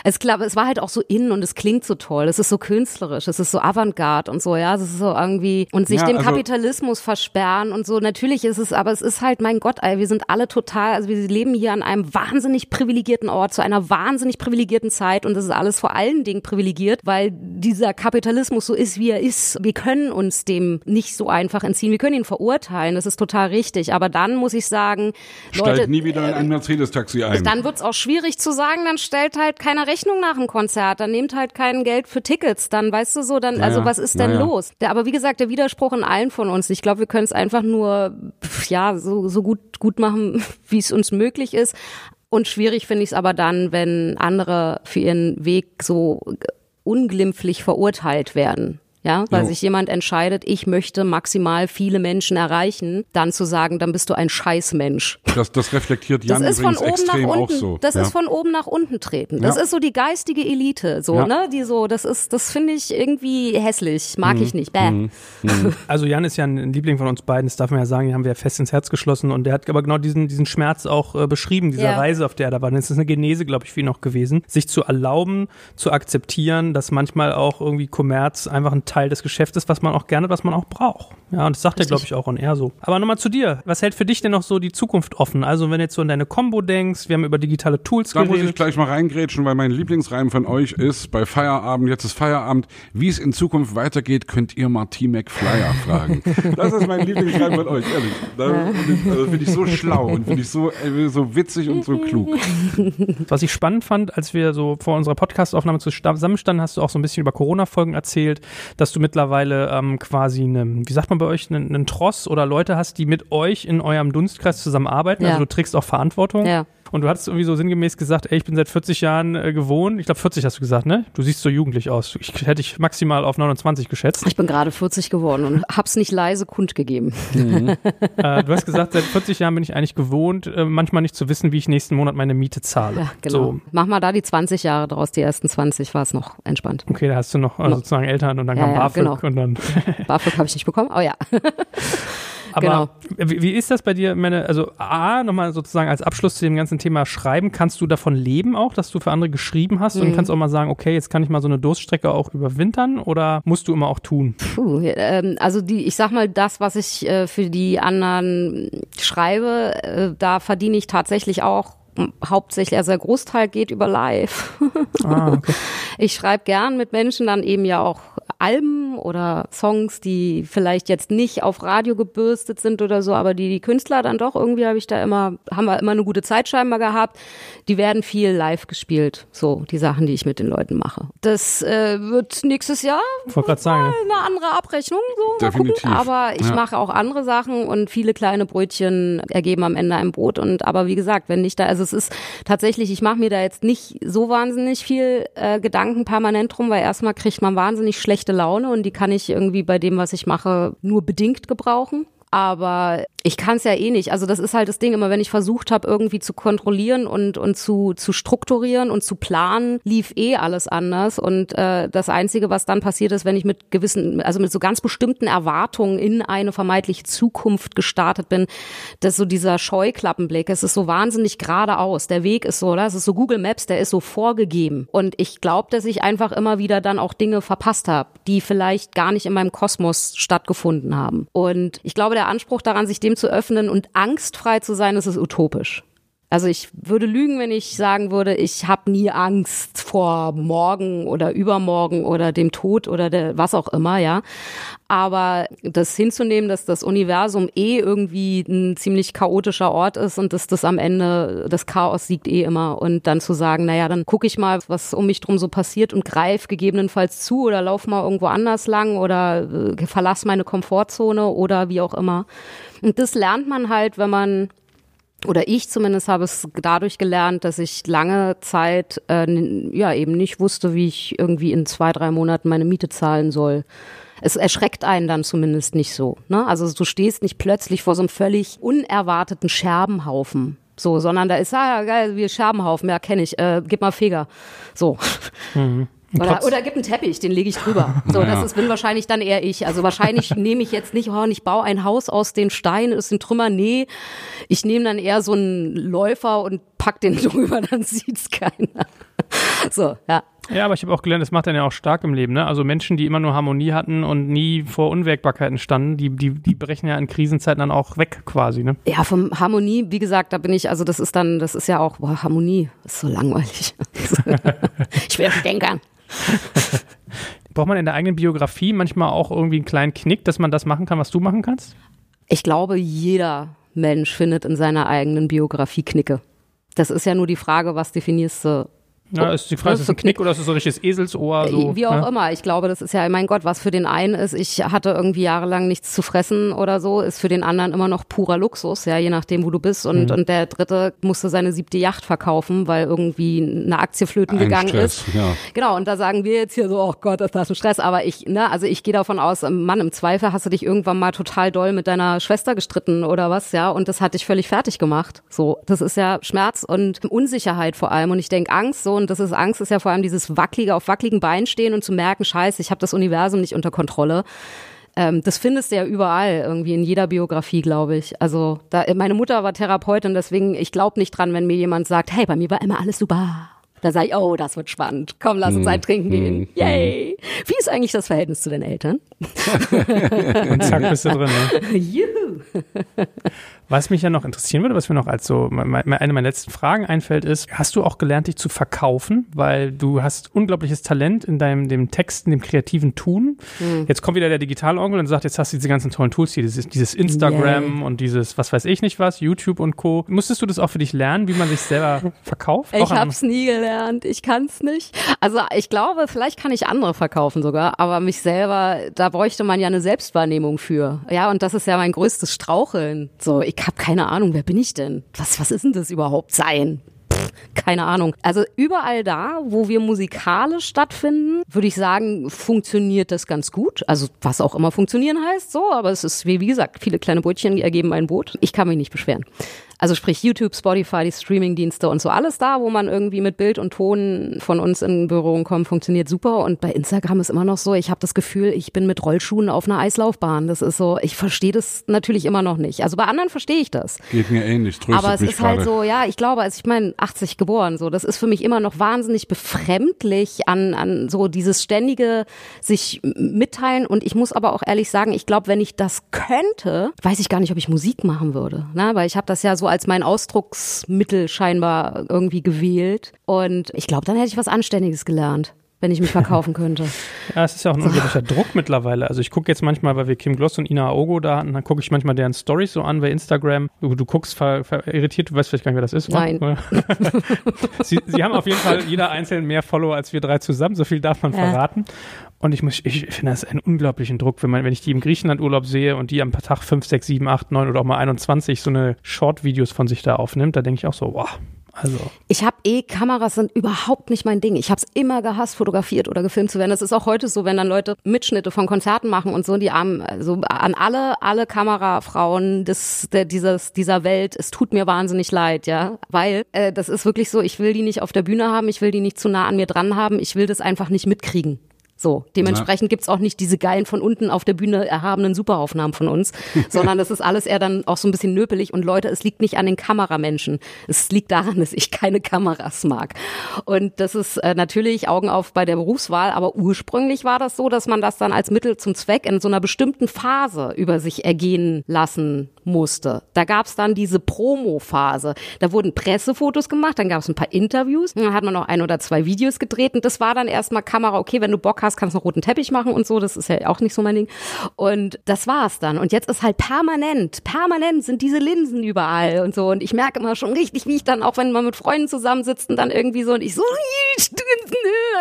Es, glaub, es war halt auch so innen und es klingt so toll, es ist so künstlerisch, es ist so Avantgarde und so, ja, es ist so irgendwie und sich ja, dem also, Kapitalismus versperren und so, natürlich ist es, aber es ist halt, mein Gott, ey, wir sind alle total, also wir leben hier an einem wahnsinnig privilegierten Ort, zu einer wahnsinnig privilegierten Zeit und das ist alles vor allen Dingen privilegiert, weil dieser Kapitalismus so ist, wie er ist. Wir können uns dem nicht so einfach entziehen, wir können ihn verurteilen, das ist total richtig, aber dann muss ich sagen, Leute, stellt nie wieder in ein Mercedes-Taxi ein. Dann wird's auch schwierig zu sagen, dann stellt halt keine Rechnung nach dem Konzert, dann nehmt halt kein Geld für Tickets, dann weißt du so, dann naja, also was ist denn naja. los? Der, aber wie gesagt, der Widerspruch in allen von uns, ich glaube, wir können es einfach nur ja so, so gut, gut machen, wie es uns möglich ist und schwierig finde ich es aber dann, wenn andere für ihren Weg so unglimpflich verurteilt werden. Ja, weil jo. sich jemand entscheidet, ich möchte maximal viele Menschen erreichen, dann zu sagen, dann bist du ein Scheißmensch. Das, das reflektiert Jan das übrigens extrem auch so. Das ja. ist von oben nach unten treten. Das ja. ist so die geistige Elite, so, ja. ne, die so, das ist, das finde ich irgendwie hässlich, mag mhm. ich nicht, bäh. Mhm. Mhm. Also Jan ist ja ein Liebling von uns beiden, das darf man ja sagen, den haben wir fest ins Herz geschlossen und der hat aber genau diesen, diesen Schmerz auch äh, beschrieben, dieser yeah. Reise, auf der er da war. Das ist eine Genese, glaube ich, für ihn auch gewesen, sich zu erlauben, zu akzeptieren, dass manchmal auch irgendwie Kommerz einfach ein Teil des Geschäftes, was man auch gerne, was man auch braucht. Ja, und das sagt Richtig. er, glaube ich, auch on air so. Aber nochmal zu dir. Was hält für dich denn noch so die Zukunft offen? Also, wenn du jetzt so an deine Combo denkst, wir haben über digitale Tools geredet. Da muss ich gleich mal reingrätschen, weil mein Lieblingsreim von euch ist, bei Feierabend, jetzt ist Feierabend, wie es in Zukunft weitergeht, könnt ihr Marty McFlyer fragen. Das ist mein Lieblingsreim von euch, ehrlich. Das finde ich so schlau und finde ich so, so witzig und so klug. Was ich spannend fand, als wir so vor unserer Podcast-Aufnahme zusammenstanden, hast du auch so ein bisschen über Corona-Folgen erzählt, dass du mittlerweile ähm, quasi einen, wie sagt man bei euch, einen, einen Tross oder Leute hast, die mit euch in eurem Dunstkreis zusammenarbeiten. Ja. Also du trägst auch Verantwortung. Ja. Und du hattest irgendwie so sinngemäß gesagt, ey, ich bin seit vierzig Jahren äh, gewohnt. Ich glaube, vierzig hast du gesagt, ne? Du siehst so jugendlich aus. Ich hätte ich maximal auf neunundzwanzig geschätzt. Ich bin gerade vierzig geworden und hab's nicht leise kundgegeben. Mhm. äh, du hast gesagt, seit vierzig Jahren bin ich eigentlich gewohnt, äh, manchmal nicht zu wissen, wie ich nächsten Monat meine Miete zahle. Ja, genau. So. Mach mal da die zwanzig Jahre draus. Die ersten zwanzig war es noch entspannt. Okay, da hast du noch also sozusagen Eltern und dann ja, kam BAföG. Ja, genau. Und dann BAföG habe ich nicht bekommen, oh ja. Aber genau. wie, wie ist das bei dir, meine, also A, nochmal sozusagen als Abschluss zu dem ganzen Thema Schreiben, kannst du davon leben auch, dass du für andere geschrieben hast mhm. und kannst auch mal sagen, okay, jetzt kann ich mal so eine Durststrecke auch überwintern oder musst du immer auch tun? Puh, ähm, also die, ich sag mal, das, was ich äh, für die anderen schreibe, äh, da verdiene ich tatsächlich auch hauptsächlich, also der Großteil geht über live. Ah, okay. Ich schreibe gern mit Menschen dann eben ja auch Alben oder Songs, die vielleicht jetzt nicht auf Radio gebürstet sind oder so, aber die, die Künstler dann doch irgendwie habe ich da immer, haben wir immer eine gute Zeit scheinbar gehabt. Die werden viel live gespielt, so die Sachen, die ich mit den Leuten mache. Das äh, wird nächstes Jahr sagen, eine andere Abrechnung, so definitiv. Mal gucken. Aber ich ja. mache auch andere Sachen und viele kleine Brötchen ergeben am Ende ein Brot. Und aber wie gesagt, wenn nicht da, also es ist tatsächlich, ich mache mir da jetzt nicht so wahnsinnig viel äh, Gedanken permanent drum, weil erstmal kriegt man wahnsinnig schlechte Laune und die kann ich irgendwie bei dem, was ich mache, nur bedingt gebrauchen. aber ich kann es ja eh nicht. Also das ist halt das Ding, immer wenn ich versucht habe, irgendwie zu kontrollieren und und zu zu strukturieren und zu planen, lief eh alles anders. Und äh, das Einzige, was dann passiert ist, wenn ich mit gewissen, also mit so ganz bestimmten Erwartungen in eine vermeintliche Zukunft gestartet bin, dass so dieser Scheuklappenblick, es ist so wahnsinnig geradeaus, der Weg ist so, oder? Es ist so Google Maps, der ist so vorgegeben. Und ich glaube, dass ich einfach immer wieder dann auch Dinge verpasst habe, die vielleicht gar nicht in meinem Kosmos stattgefunden haben. Und ich glaube, der Anspruch daran, sich dem zu öffnen und angstfrei zu sein, das ist utopisch. Also ich würde lügen, wenn ich sagen würde, ich habe nie Angst vor morgen oder übermorgen oder dem Tod oder der, was auch immer, ja. Aber das hinzunehmen, dass das Universum eh irgendwie ein ziemlich chaotischer Ort ist und dass das am Ende, das Chaos siegt eh immer. Und dann zu sagen, naja, dann gucke ich mal, was um mich drum so passiert und greif gegebenenfalls zu oder lauf mal irgendwo anders lang oder verlass meine Komfortzone oder wie auch immer. Und das lernt man halt, wenn man, oder ich zumindest habe es dadurch gelernt, dass ich lange Zeit äh, ja eben nicht wusste, wie ich irgendwie in zwei, drei Monaten meine Miete zahlen soll. Es erschreckt einen dann zumindest nicht so, ne? Also du stehst nicht plötzlich vor so einem völlig unerwarteten Scherbenhaufen. So, sondern da ist, ah ja, geil, wie Scherbenhaufen, ja, kenne ich, äh, gib mal Feger. So. Mhm. Oder, oder gib einen Teppich, den lege ich drüber. So, das ist, bin wahrscheinlich dann eher ich. Also wahrscheinlich nehme ich jetzt nicht, oh, ich baue ein Haus aus den Steinen, aus den Trümmern. Nee, ich nehme dann eher so einen Läufer und pack den drüber, dann sieht's keiner. So, ja. Ja, aber ich habe auch gelernt, das macht dann ja auch stark im Leben, ne? Also Menschen, die immer nur Harmonie hatten und nie vor Unwägbarkeiten standen, die, die, die brechen ja in Krisenzeiten dann auch weg quasi, ne? Ja, von Harmonie, wie gesagt, da bin ich, also das ist dann, das ist ja auch, boah, Harmonie ist so langweilig. Ich will das denken. Braucht man in der eigenen Biografie manchmal auch irgendwie einen kleinen Knick, dass man das machen kann, was du machen kannst? Ich glaube, jeder Mensch findet in seiner eigenen Biografie Knicke. Das ist ja nur die Frage, was definierst du? Ja, ist die Frage, ist es ein Knick oder ist es so ein richtiges Eselsohr? So, wie auch ne? immer. Ich glaube, das ist ja, mein Gott, was für den einen ist, ich hatte irgendwie jahrelang nichts zu fressen oder so, ist für den anderen immer noch purer Luxus, ja, je nachdem, wo du bist. Und, mhm. und der Dritte musste seine siebte Yacht verkaufen, weil irgendwie eine Aktie flöten ein gegangen Stress, ist. Ja. Genau, und da sagen wir jetzt hier so, oh Gott, das ist ein Stress. Aber ich, ne, also ich gehe davon aus, Mann, im Zweifel hast du dich irgendwann mal total doll mit deiner Schwester gestritten oder was, ja, und das hat dich völlig fertig gemacht. So, das ist ja Schmerz und Unsicherheit vor allem. Und ich denke, Angst, so, und das ist Angst, ist ja vor allem dieses wackelige, auf wackeligen Beinen stehen und zu merken, scheiße, ich habe das Universum nicht unter Kontrolle. Ähm, das findest du ja überall irgendwie, in jeder Biografie, glaube ich. Also da, meine Mutter war Therapeutin, deswegen, ich glaube nicht dran, wenn mir jemand sagt, hey, bei mir war immer alles super. Da sage ich, oh, das wird spannend. Komm, lass uns ein Trinken gehen. Yay. Wie ist eigentlich das Verhältnis zu den Eltern? Und zack, bist du drin. Ne? Juhu. Was mich ja noch interessieren würde, was mir noch als so eine meiner letzten Fragen einfällt, ist, hast du auch gelernt, dich zu verkaufen? Weil du hast unglaubliches Talent in deinem dem Texten, dem kreativen Tun. Mhm. Jetzt kommt wieder der Digitalonkel und sagt, jetzt hast du diese ganzen tollen Tools hier, dieses, dieses Instagram yeah. und dieses, was weiß ich nicht was, YouTube und Co. Musstest du das auch für dich lernen, wie man sich selber verkauft? Ich auch hab's nie gelernt. Ich kann es nicht. Also ich glaube, vielleicht kann ich andere verkaufen sogar, aber mich selber, da bräuchte man ja eine Selbstwahrnehmung für. Ja, und das ist ja mein größtes Straucheln. So, ich habe keine Ahnung, wer bin ich denn? Was, was ist denn das überhaupt sein? Pff, keine Ahnung. Also überall da, wo wir musikalisch stattfinden, würde ich sagen, funktioniert das ganz gut. Also was auch immer funktionieren heißt, so, aber es ist, wie, wie gesagt, viele kleine Brötchen ergeben ein Brot. Ich kann mich nicht beschweren. Also sprich YouTube, Spotify, die Streamingdienste und so, alles da, wo man irgendwie mit Bild und Ton von uns in Berührung kommt, funktioniert super. Und bei Instagram ist immer noch so, ich habe das Gefühl, ich bin mit Rollschuhen auf einer Eislaufbahn. Das ist so, ich verstehe das natürlich immer noch nicht. Also bei anderen verstehe ich das. Geht mir ähnlich, tröstet mich gerade. Aber es ist halt so, ja, ich glaube, als ich meine, achtzig geboren, so, das ist für mich immer noch wahnsinnig befremdlich an, an so dieses ständige sich mitteilen. Und ich muss aber auch ehrlich sagen, ich glaube, wenn ich das könnte, weiß ich gar nicht, ob ich Musik machen würde. Ne? Weil ich habe das ja so als mein Ausdrucksmittel scheinbar irgendwie gewählt. Und ich glaube, dann hätte ich was Anständiges gelernt, wenn ich mich verkaufen könnte. Ja, es ist ja auch ein unglaublicher Druck mittlerweile. Also ich gucke jetzt manchmal, weil wir Kim Gloss und Ina Aogo da hatten, dann gucke ich manchmal deren Storys so an bei Instagram. Du, du guckst ver, ver, irritiert, du weißt vielleicht gar nicht, wer das ist. Nein. sie, sie haben auf jeden Fall jeder einzeln mehr Follower als wir drei zusammen. So viel darf man ja. verraten. Und ich muss, ich finde das einen unglaublichen Druck, wenn man, wenn ich die im Griechenland-Urlaub sehe und die am Tag fünf, sechs, sieben, acht, neun oder auch mal einundzwanzig so eine Short-Videos von sich da aufnimmt, da denke ich auch so, wow, Also. Ich habe eh, Kameras sind überhaupt nicht mein Ding. Ich habe es immer gehasst, fotografiert oder gefilmt zu werden. Das ist auch heute so, wenn dann Leute Mitschnitte von Konzerten machen und so. Die armen, also an alle, alle Kamerafrauen des, der, dieses, dieser Welt, es tut mir wahnsinnig leid, ja. Weil äh, das ist wirklich so, ich will die nicht auf der Bühne haben, ich will die nicht zu nah an mir dran haben, ich will das einfach nicht mitkriegen. So, dementsprechend gibt's auch nicht diese geilen von unten auf der Bühne erhabenen Superaufnahmen von uns, sondern das ist alles eher dann auch so ein bisschen nöpelig. Und Leute, es liegt nicht an den Kameramenschen. Es liegt daran, dass ich keine Kameras mag. Und das ist äh, natürlich Augen auf bei der Berufswahl, aber ursprünglich war das so, dass man das dann als Mittel zum Zweck in so einer bestimmten Phase über sich ergehen lassen musste. Da gab's dann diese Promo-Phase. Da wurden Pressefotos gemacht, dann gab's ein paar Interviews, dann hat man noch ein oder zwei Videos gedreht und das war dann erstmal Kamera, okay, wenn du Bock hast, kannst einen roten Teppich machen und so, das ist ja auch nicht so mein Ding. Und das war's dann. Und jetzt ist halt permanent, permanent sind diese Linsen überall und so. Und ich merke immer schon richtig, wie ich dann auch, wenn man mit Freunden zusammensitzt und dann irgendwie so und ich so,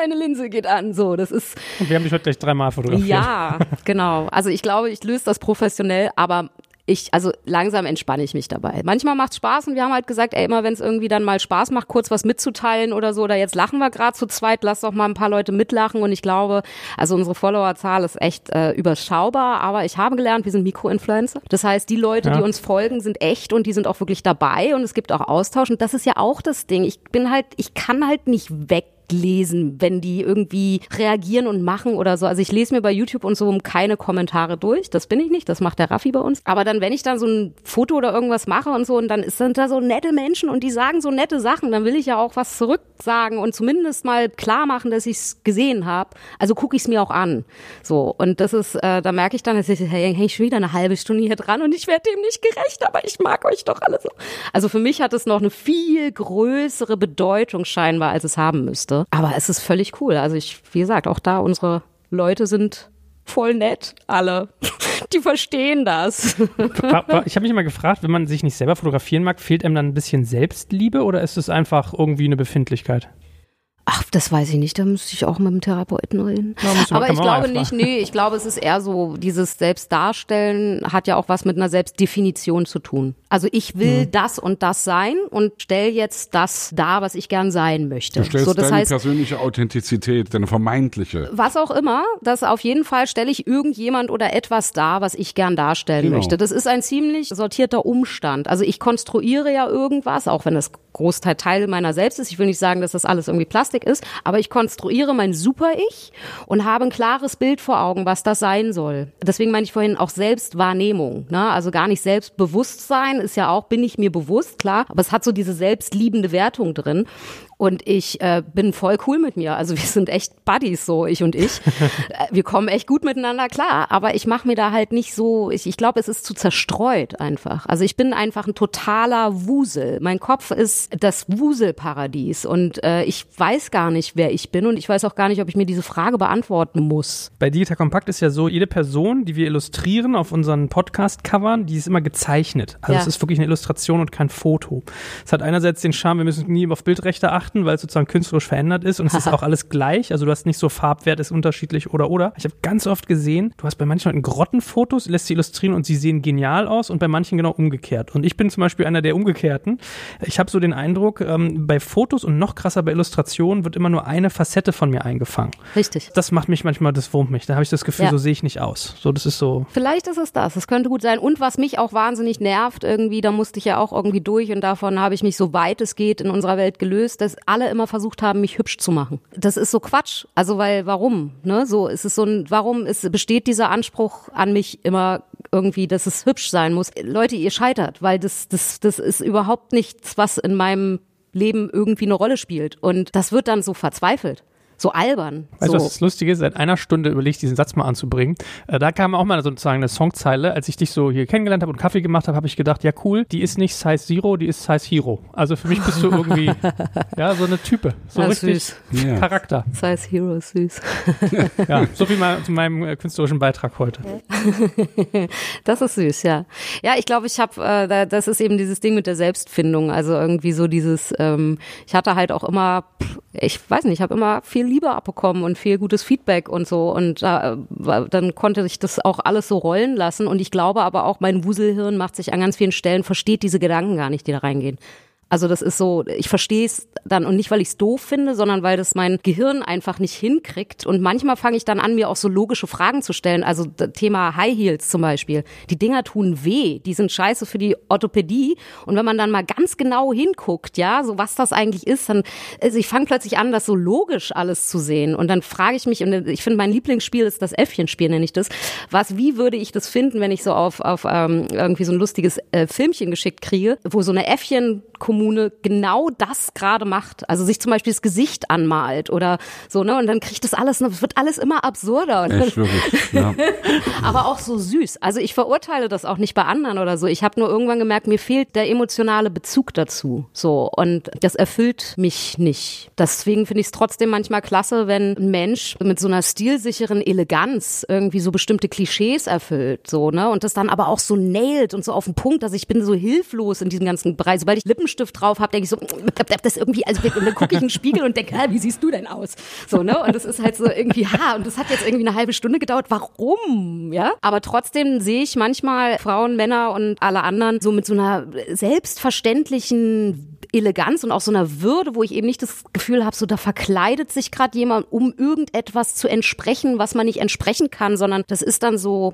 eine Linse geht an. So, das ist. Und wir haben dich heute gleich dreimal fotografiert. Ja, genau. Also ich glaube, ich löse das professionell, aber ich, also langsam entspanne ich mich dabei. Manchmal macht's Spaß und wir haben halt gesagt, ey, immer wenn es irgendwie dann mal Spaß macht, kurz was mitzuteilen oder so, oder jetzt lachen wir gerade zu zweit, lass doch mal ein paar Leute mitlachen. Und ich glaube, also unsere Followerzahl ist echt äh, überschaubar, aber ich habe gelernt, wir sind Mikroinfluencer. Das heißt, die Leute, ja, die uns folgen, sind echt und die sind auch wirklich dabei und es gibt auch Austausch und das ist ja auch das Ding. Ich bin halt, ich kann halt nicht weg. lesen, wenn die irgendwie reagieren und machen oder so. Also ich lese mir bei YouTube und so keine Kommentare durch. Das bin ich nicht. Das macht der Raffi bei uns. Aber dann, wenn ich dann so ein Foto oder irgendwas mache und so und dann sind da so nette Menschen und die sagen so nette Sachen, dann will ich ja auch was zurücksagen und zumindest mal klar machen, dass ich es gesehen habe. Also gucke ich es mir auch an. So. Und das ist, äh, da merke ich dann, dass ich, hey, häng ich schon wieder eine halbe Stunde hier dran und ich werde dem nicht gerecht, aber ich mag euch doch alle so. Also für mich hat es noch eine viel größere Bedeutung scheinbar, als es haben müsste. Aber es ist völlig cool. Also ich, wie gesagt, auch da, unsere Leute sind voll nett, alle. Die verstehen das. Ich habe mich immer gefragt, wenn man sich nicht selber fotografieren mag, fehlt einem dann ein bisschen Selbstliebe oder ist es einfach irgendwie eine Befindlichkeit? Ach, das weiß ich nicht, da müsste ich auch mit dem Therapeuten reden. Ja, aber ich glaube nicht, nee, ich glaube, es ist eher so, dieses Selbstdarstellen hat ja auch was mit einer Selbstdefinition zu tun. Also ich will mhm. das und das sein und stell jetzt das dar, was ich gern sein möchte. Du stellst so, das deine heißt, persönliche Authentizität, deine vermeintliche. Was auch immer, das auf jeden Fall stelle ich irgendjemand oder etwas dar, was ich gern darstellen genau. möchte. Das ist ein ziemlich sortierter Umstand. Also ich konstruiere ja irgendwas, auch wenn das Großteil Teil meiner selbst ist. Ich will nicht sagen, dass das alles irgendwie Plastik ist, aber ich konstruiere mein Super-Ich und habe ein klares Bild vor Augen, was das sein soll. Deswegen meine ich vorhin auch Selbstwahrnehmung, ne? Also gar nicht Selbstbewusstsein ist ja auch, bin ich mir bewusst, klar, aber es hat so diese selbstliebende Wertung drin. Und ich äh, bin voll cool mit mir. Also wir sind echt Buddies, so ich und ich. Wir kommen echt gut miteinander klar. Aber ich mache mir da halt nicht so, ich, ich glaube, es ist zu zerstreut einfach. Also ich bin einfach ein totaler Wusel. Mein Kopf ist das Wuselparadies. Und äh, ich weiß gar nicht, wer ich bin. Und ich weiß auch gar nicht, ob ich mir diese Frage beantworten muss. Bei Digital Kompakt ist ja so, jede Person, die wir illustrieren auf unseren Podcast-Covern, die ist immer gezeichnet. Also ja. Es ist wirklich eine Illustration und kein Foto. Es hat einerseits den Charme, wir müssen nie auf Bildrechte achten, weil es sozusagen künstlerisch verändert ist und es ist auch alles gleich, also du hast nicht so Farbwert ist unterschiedlich oder oder. Ich habe ganz oft gesehen, du hast bei manchen Leuten Grottenfotos, lässt sie illustrieren und sie sehen genial aus und bei manchen genau umgekehrt. Und ich bin zum Beispiel einer der Umgekehrten. Ich habe so den Eindruck, ähm, bei Fotos und noch krasser bei Illustrationen wird immer nur eine Facette von mir eingefangen. Richtig. Das macht mich manchmal, das wurmt mich. Da habe ich das Gefühl, ja. so sehe ich nicht aus. So, das ist so. Vielleicht ist es das. Das könnte gut sein. Und was mich auch wahnsinnig nervt irgendwie, da musste ich ja auch irgendwie durch und davon habe ich mich so weit es geht in unserer Welt gelöst, dass alle immer versucht haben, mich hübsch zu machen. Das ist so Quatsch. Also, weil, warum? Ne? So, es ist so ein, warum ist, besteht dieser Anspruch an mich immer irgendwie, dass es hübsch sein muss? Leute, ihr scheitert, weil das, das, das ist überhaupt nichts, was in meinem Leben irgendwie eine Rolle spielt. Und das wird dann so verzweifelt. So albern. Weißt du, so. Was das Lustige ist? Seit einer Stunde überlege ich, diesen Satz mal anzubringen. Äh, da kam auch mal sozusagen eine Songzeile. Als ich dich so hier kennengelernt habe und Kaffee gemacht habe, habe ich gedacht, ja cool, die ist nicht Size Zero, die ist Size Hero. Also für mich bist du irgendwie, ja, so eine Type. So das richtig süß. Ja. Charakter. Size Hero ist süß. Ja, so viel mal zu meinem äh, künstlerischen Beitrag heute. Das ist süß, ja. Ja, ich glaube, ich habe, äh, das ist eben dieses Ding mit der Selbstfindung. Also irgendwie so dieses, ähm, ich hatte halt auch immer, ich weiß nicht, ich habe immer viel Liebe abbekommen und viel gutes Feedback und so und äh, dann konnte ich das auch alles so rollen lassen und ich glaube aber auch, mein Wuselhirn macht sich an ganz vielen Stellen, versteht diese Gedanken gar nicht, die da reingehen. Also das ist so, ich verstehe es dann und nicht, weil ich es doof finde, sondern weil das mein Gehirn einfach nicht hinkriegt. Und manchmal fange ich dann an, mir auch so logische Fragen zu stellen. Also das Thema High Heels zum Beispiel. Die Dinger tun weh, die sind scheiße für die Orthopädie. Und wenn man dann mal ganz genau hinguckt, ja, so was das eigentlich ist, dann, also ich fange plötzlich an, das so logisch alles zu sehen. Und dann frage ich mich, und ich finde, mein Lieblingsspiel ist das Äffchenspiel, nenne ich das. Was, wie würde ich das finden, wenn ich so auf, auf ähm, irgendwie so ein lustiges äh, Filmchen geschickt kriege, wo so eine Äffchen-Kommunikation genau das gerade macht, also sich zum Beispiel das Gesicht anmalt oder so, ne, und dann kriegt das alles, es wird alles immer absurder. Echt, wirklich, ja. Aber auch so süß. Also ich verurteile das auch nicht bei anderen oder so. Ich habe nur irgendwann gemerkt, mir fehlt der emotionale Bezug dazu, so, und das erfüllt mich nicht. Deswegen finde ich es trotzdem manchmal klasse, wenn ein Mensch mit so einer stilsicheren Eleganz irgendwie so bestimmte Klischees erfüllt, so, ne, und das dann aber auch so nailt und so auf den Punkt, dass ich bin so hilflos in diesem ganzen Bereich. Sobald ich Lippenstift drauf habe, denke ich so, das irgendwie, also, und dann gucke ich in den Spiegel und denke, ah, wie siehst du denn aus? So, ne? Und das ist halt so irgendwie, ha, und das hat jetzt irgendwie eine halbe Stunde gedauert, warum? Ja? Aber trotzdem sehe ich manchmal Frauen, Männer und alle anderen so mit so einer selbstverständlichen Eleganz und auch so einer Würde, wo ich eben nicht das Gefühl habe, so da verkleidet sich gerade jemand, um irgendetwas zu entsprechen, was man nicht entsprechen kann, sondern das ist dann so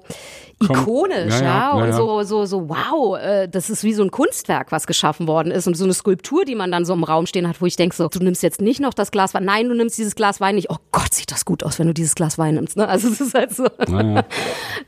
ikonisch, ja, ja, ja, und ja, ja. So, so, so, wow, das ist wie so ein Kunstwerk, was geschaffen worden ist, und so eine Skulptur, die man dann so im Raum stehen hat, wo ich denke so, du nimmst jetzt nicht noch das Glas Wein, nein, du nimmst dieses Glas Wein nicht, oh Gott, sieht das gut aus, wenn du dieses Glas Wein nimmst, ne? Also es ist halt so, ja, ja.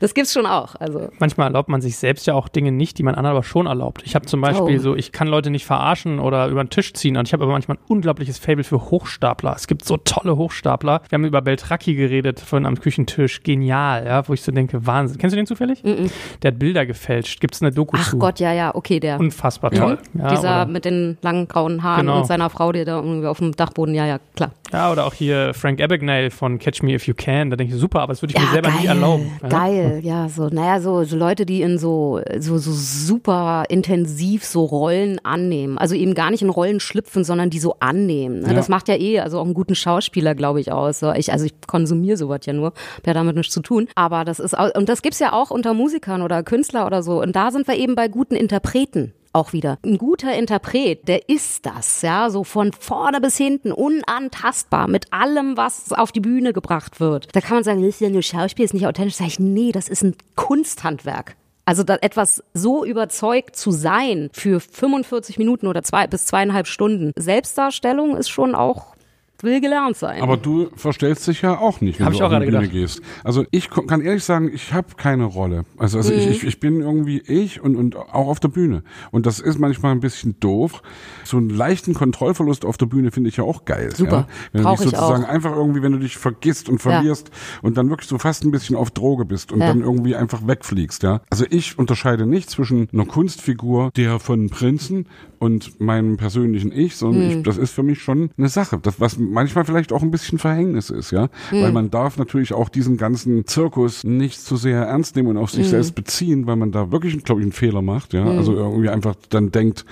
Das gibt's schon auch. Also manchmal erlaubt man sich selbst ja auch Dinge nicht, die man anderen aber schon erlaubt. Ich habe zum Beispiel oh. so, ich kann Leute nicht verarschen oder über den Tisch ziehen. Und ich habe aber manchmal ein unglaubliches Faible für Hochstapler. Es gibt so tolle Hochstapler. Wir haben über Beltracchi geredet, vorhin am Küchentisch. Genial, ja, wo ich so denke, Wahnsinn. Kennst du den zufällig? Mm-mm. Der hat Bilder gefälscht. Gibt es eine Doku Ach zu. Gott, ja, ja, okay, der. Unfassbar ja. toll. Ja, dieser oder? Mit den langen grauen Haaren genau. und seiner Frau, die da irgendwie auf dem Dachboden, ja, ja, klar. Ja, oder auch hier Frank Abagnale von Catch Me If You Can. Da denke ich, super, aber das würde ich ja, mir selber geil. nie erlauben. Ja? Geil, ja, so, naja, so, so Leute, die in so, so, so super intensiv so Rollen annehmen. Also eben gar nicht in Rollen schlüpfen, sondern die so annehmen. Ne? Ja. Das macht ja eh, also auch einen guten Schauspieler, glaube ich, aus. Ich, also ich konsumiere sowas ja nur, hab ja damit nichts zu tun. Aber das ist, und das gibt's ja auch unter Musikern oder Künstlern oder so. Und da sind wir eben bei guten Interpreten. Auch wieder. Ein guter Interpret, der ist das, ja, so von vorne bis hinten, unantastbar, mit allem, was auf die Bühne gebracht wird. Da kann man sagen, das ist ja nur Schauspiel, ist nicht authentisch. Sag ich, nee, das ist ein Kunsthandwerk. Also da etwas so überzeugt zu sein für fünfundvierzig Minuten oder zwei bis zweieinhalb Stunden. Selbstdarstellung ist schon auch, will gelernt sein. Aber du verstellst dich ja auch nicht, wenn hab du ich auch auf die Bühne gedacht. gehst. Also ich kann ehrlich sagen, ich habe keine Rolle. Also, also mhm. ich, ich bin irgendwie ich und, und auch auf der Bühne. Und das ist manchmal ein bisschen doof. So einen leichten Kontrollverlust auf der Bühne finde ich ja auch geil. Super, ja? Wenn brauch du dich sozusagen auch. Einfach irgendwie, wenn du dich vergisst und verlierst ja. und dann wirklich so fast ein bisschen auf Droge bist und ja. dann irgendwie einfach wegfliegst. Ja? Also ich unterscheide nicht zwischen einer Kunstfigur, der von Prinzen und meinem persönlichen Ich, sondern mhm. ich, das ist für mich schon eine Sache. Das, was manchmal vielleicht auch ein bisschen Verhängnis ist, ja, mhm. weil man darf natürlich auch diesen ganzen Zirkus nicht zu sehr ernst nehmen und auf sich mhm. selbst beziehen, weil man da wirklich, glaube ich, einen Fehler macht, ja, mhm. also irgendwie einfach dann denkt,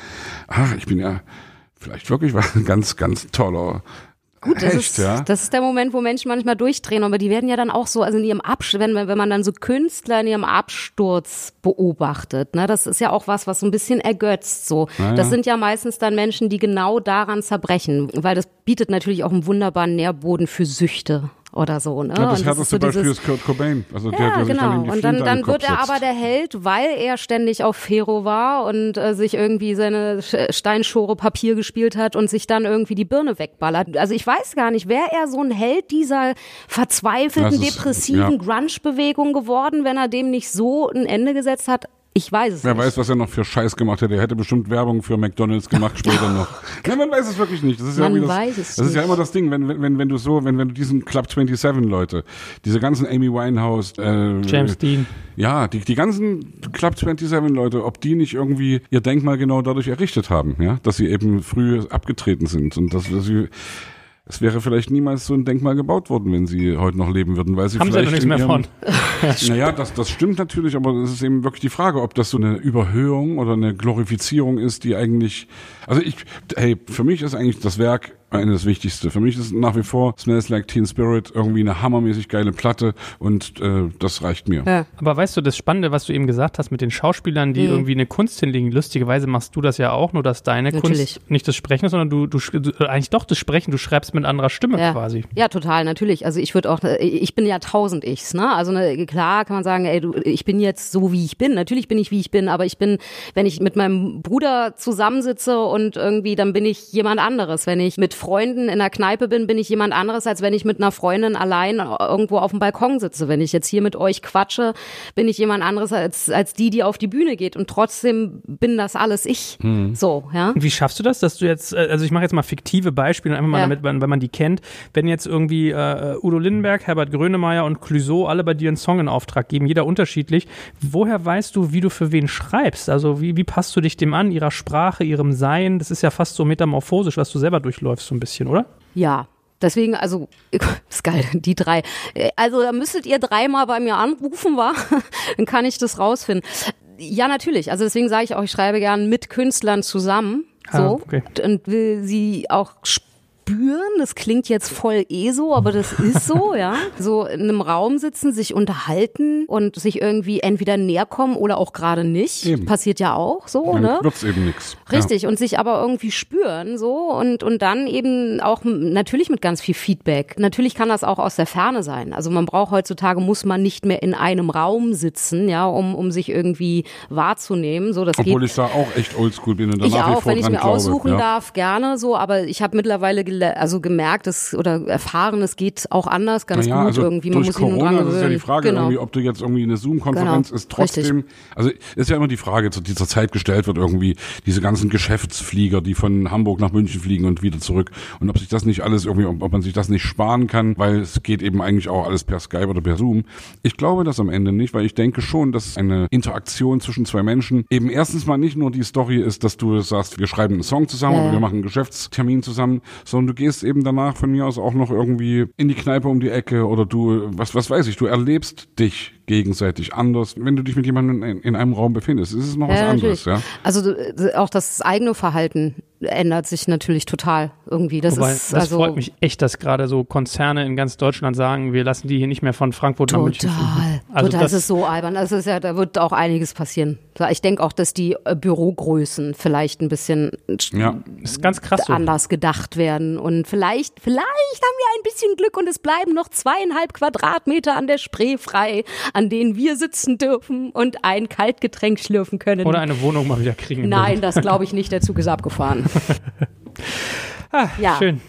ach, ich bin ja vielleicht wirklich ein ganz, ganz toller. Gut, das, Echt, ist, ja? das ist der Moment, wo Menschen manchmal durchdrehen, aber die werden ja dann auch so, also in ihrem Absturz, wenn, wenn man dann so Künstler in ihrem Absturz beobachtet, ne, das ist ja auch was, was so ein bisschen ergötzt, so. Naja. Das sind ja meistens dann Menschen, die genau daran zerbrechen, weil das bietet natürlich auch einen wunderbaren Nährboden für Süchte. Oder so, ne? Ja, das härteste Beispiel ist Kurt Cobain. Also ja, der, der sich genau. Und dann, dann wird er aber der Held, weil er ständig auf Fero war und äh, sich irgendwie seine Steinschore Papier gespielt hat und sich dann irgendwie die Birne wegballert. Also ich weiß gar nicht, wäre er so ein Held dieser verzweifelten, ist, depressiven ja. Grunge-Bewegung geworden, wenn er dem nicht so ein Ende gesetzt hat? Ich weiß es Wer nicht. Wer weiß, was er noch für Scheiß gemacht hätte. Er hätte bestimmt Werbung für McDonalds gemacht später noch. Nein, man weiß es wirklich nicht. Das ist man ja das, weiß es Das nicht. Ist ja immer das Ding, wenn, wenn, wenn du so, wenn, wenn du diesen Club siebenundzwanzig Leute, diese ganzen Amy Winehouse, äh, James Dean. Ja, die, die ganzen Club siebenundzwanzig Leute, ob die nicht irgendwie ihr Denkmal genau dadurch errichtet haben, ja, dass sie eben früh abgetreten sind und dass, dass sie, es wäre vielleicht niemals so ein Denkmal gebaut worden, wenn sie heute noch leben würden, weil sie Haben vielleicht. Haben sie ja doch nichts mehr von. Naja, das, das stimmt natürlich, aber es ist eben wirklich die Frage, ob das so eine Überhöhung oder eine Glorifizierung ist, die eigentlich, also ich, hey, für mich ist eigentlich das Werk eine das Wichtigste. Für mich ist nach wie vor Smells Like Teen Spirit irgendwie eine hammermäßig geile Platte und äh, das reicht mir. Ja. Aber weißt du, das Spannende, was du eben gesagt hast mit den Schauspielern, die mhm. irgendwie eine Kunst hinlegen, lustigerweise machst du das ja auch, nur dass deine natürlich. Kunst nicht das Sprechen ist, sondern du, du, du eigentlich doch das Sprechen, du schreibst mit anderer Stimme ja. quasi. Ja, total, natürlich. Also ich würde auch, ich bin ja tausend Ichs, ne? Also ne, klar kann man sagen, ey, du, ich bin jetzt so, wie ich bin. Natürlich bin ich, wie ich bin, aber ich bin, wenn ich mit meinem Bruder zusammensitze und irgendwie, dann bin ich jemand anderes. Wenn ich mit Freunden in der Kneipe bin, bin ich jemand anderes, als wenn ich mit einer Freundin allein irgendwo auf dem Balkon sitze. Wenn ich jetzt hier mit euch quatsche, bin ich jemand anderes als, als die, die auf die Bühne geht. Und trotzdem bin das alles ich. Hm. So, ja. Wie schaffst du das, dass du jetzt, also ich mache jetzt mal fiktive Beispiele, einfach mal ja. damit, man, wenn man die kennt, wenn jetzt irgendwie äh, Udo Lindenberg, Herbert Grönemeyer und Clouseau alle bei dir einen Song in Auftrag geben, jeder unterschiedlich, woher weißt du, wie du für wen schreibst? Also wie, wie passt du dich dem an, ihrer Sprache, ihrem Sein? Das ist ja fast so metamorphosisch, was du selber durchläufst so ein bisschen, oder? Ja. Deswegen, also, ist geil, die drei. Also, da müsstet ihr dreimal bei mir anrufen, wa? Dann kann ich das rausfinden. Ja, natürlich. Also, deswegen sage ich auch, ich schreibe gern mit Künstlern zusammen. So. Ah, okay. Und will sie auch spüren. Das klingt jetzt voll eh so, aber das ist so, ja. So in einem Raum sitzen, sich unterhalten und sich irgendwie entweder näher kommen oder auch gerade nicht. Eben. Passiert ja auch so, dann ne? Wird's eben nichts. Richtig, ja. Und sich aber irgendwie spüren so und, und dann eben auch natürlich mit ganz viel Feedback. Natürlich kann das auch aus der Ferne sein. Also man braucht heutzutage, muss man nicht mehr in einem Raum sitzen, ja, um, um sich irgendwie wahrzunehmen. So, das obwohl geht. Ich da auch echt oldschool bin und da ich nach auch, wie vor wenn ich mir glaube, aussuchen ja. darf, gerne so, aber ich habe mittlerweile gelernt, also gemerkt dass, oder erfahren, es geht auch anders, ganz naja, gut also irgendwie. Man durch muss Corona, dran das ist ja die Frage, genau. irgendwie, ob du jetzt irgendwie eine Zoom-Konferenz genau. ist trotzdem, richtig. Also ist ja immer die Frage, die zur Zeit gestellt wird irgendwie, diese ganzen Geschäftsflieger, die von Hamburg nach München fliegen und wieder zurück und ob sich das nicht alles irgendwie, ob man sich das nicht sparen kann, weil es geht eben eigentlich auch alles per Skype oder per Zoom. Ich glaube das am Ende nicht, weil ich denke schon, dass eine Interaktion zwischen zwei Menschen eben erstens mal nicht nur die Story ist, dass du sagst, wir schreiben einen Song zusammen ja. oder wir machen einen Geschäftstermin zusammen, sondern du gehst eben danach von mir aus auch noch irgendwie in die Kneipe um die Ecke oder du, was, was weiß ich, du erlebst dich gegenseitig anders, wenn du dich mit jemandem in, in einem Raum befindest. Ist es noch was ja, anderes, ja? Also auch das eigene Verhalten ändert sich natürlich total irgendwie. Das, Wobei, ist, das also freut mich echt, dass gerade so Konzerne in ganz Deutschland sagen, wir lassen die hier nicht mehr von Frankfurt nach München fliegen. Also total, das, das ist so albern. Das ist ja, da wird auch einiges passieren. Ich denke auch, dass die Bürogrößen vielleicht ein bisschen ja, ist ganz krass anders so. Gedacht werden und vielleicht, vielleicht haben wir ein bisschen Glück und es bleiben noch zweieinhalb Quadratmeter an der Spree frei, an denen wir sitzen dürfen und ein Kaltgetränk schlürfen können. Oder eine Wohnung mal wieder kriegen. Nein, das glaube ich nicht. Der Zug ist abgefahren. ah, ja. Schön.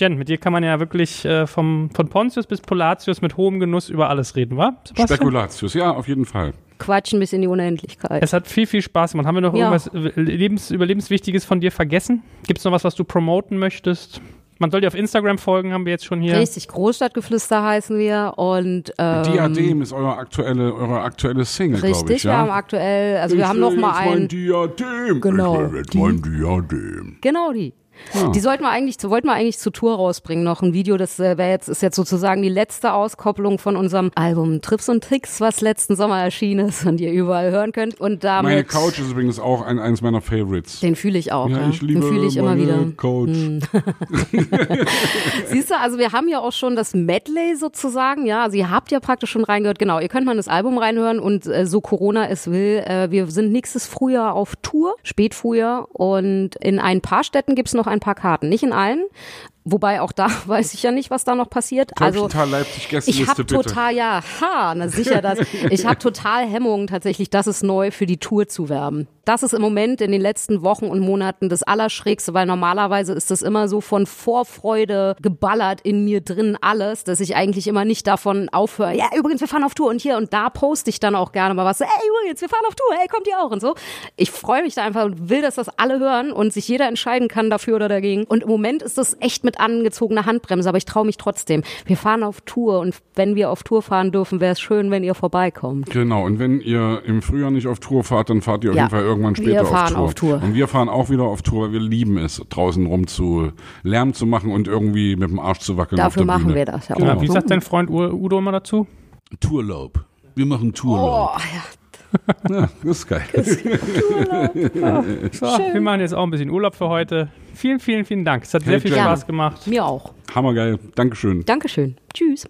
Jen, mit dir kann man ja wirklich äh, vom, von Pontius bis Polatius mit hohem Genuss über alles reden, wa? Sebastian? Spekulatius, ja, auf jeden Fall. Quatschen bis in die Unendlichkeit. Es hat viel, viel Spaß gemacht. Haben wir noch ja. irgendwas Lebens, Überlebenswichtiges von dir vergessen? Gibt es noch was, was du promoten möchtest? Man soll dir auf Instagram folgen, haben wir jetzt schon hier. Richtig, Großstadtgeflüster heißen wir und ähm, Diadem ist euer aktuelle, eure aktuelle Single, glaube ich. Richtig, ja? Wir haben aktuell, also ich wir haben noch mal ein Mein Diadem. Genau, ich will jetzt mein Diadem. Genau die. Ja. Die sollten wir eigentlich, wollten wir eigentlich zur Tour rausbringen, noch ein Video, das wäre jetzt, ist jetzt sozusagen die letzte Auskopplung von unserem Album Trips und Tricks, was letzten Sommer erschienen ist und ihr überall hören könnt. Und damit meine Couch ist übrigens auch ein, eins meiner Favorites. Den fühle ich auch, ja, ja. Ich liebe den fühle ich immer wieder. Couch. Hm. Siehst du, also wir haben ja auch schon das Medley sozusagen, ja, also ihr habt ja praktisch schon reingehört, genau, ihr könnt mal in das Album reinhören und äh, so Corona es will, äh, wir sind nächstes Frühjahr auf Tour, Spätfrühjahr und in ein paar Städten gibt es noch ein paar Karten, nicht in allen. Wobei auch da weiß ich ja nicht, was da noch passiert. Also ich habe total, ja, ha, na sicher das. Ich habe total Hemmungen tatsächlich, das ist neu für die Tour zu werben. Das ist im Moment in den letzten Wochen und Monaten das Allerschrägste, weil normalerweise ist das immer so von Vorfreude geballert in mir drin alles, dass ich eigentlich immer nicht davon aufhöre. Ja, übrigens, wir fahren auf Tour und hier und da poste ich dann auch gerne mal was. Ey, übrigens, wir fahren auf Tour, ey, kommt ihr auch und so. Ich freue mich da einfach und will, dass das alle hören und sich jeder entscheiden kann dafür oder dagegen. Und im Moment ist das echt mit angezogener Handbremse, aber ich traue mich trotzdem. Wir fahren auf Tour und wenn wir auf Tour fahren dürfen, wäre es schön, wenn ihr vorbeikommt. Genau, und wenn ihr im Frühjahr nicht auf Tour fahrt, dann fahrt ihr auf ja. jeden Fall irgendwann später wir fahren auf, Tour. auf Tour. Und wir fahren auch wieder auf Tour, weil wir lieben es, draußen rum zu Lärm zu machen und irgendwie mit dem Arsch zu wackeln. Dafür auf der machen Bühne. Wir das ja genau. auch. Wie sagt dein Freund Udo immer dazu? Tourlaub. Wir machen Tourlaub. Oh, ja. Ja, das ist geil. Das ist Urlaub. Ja. So, wir machen jetzt auch ein bisschen Urlaub für heute. Vielen, vielen, vielen Dank. Es hat hey, sehr viel Jen. Spaß gemacht. Mir auch. Hammergeil. Dankeschön. Dankeschön. Tschüss.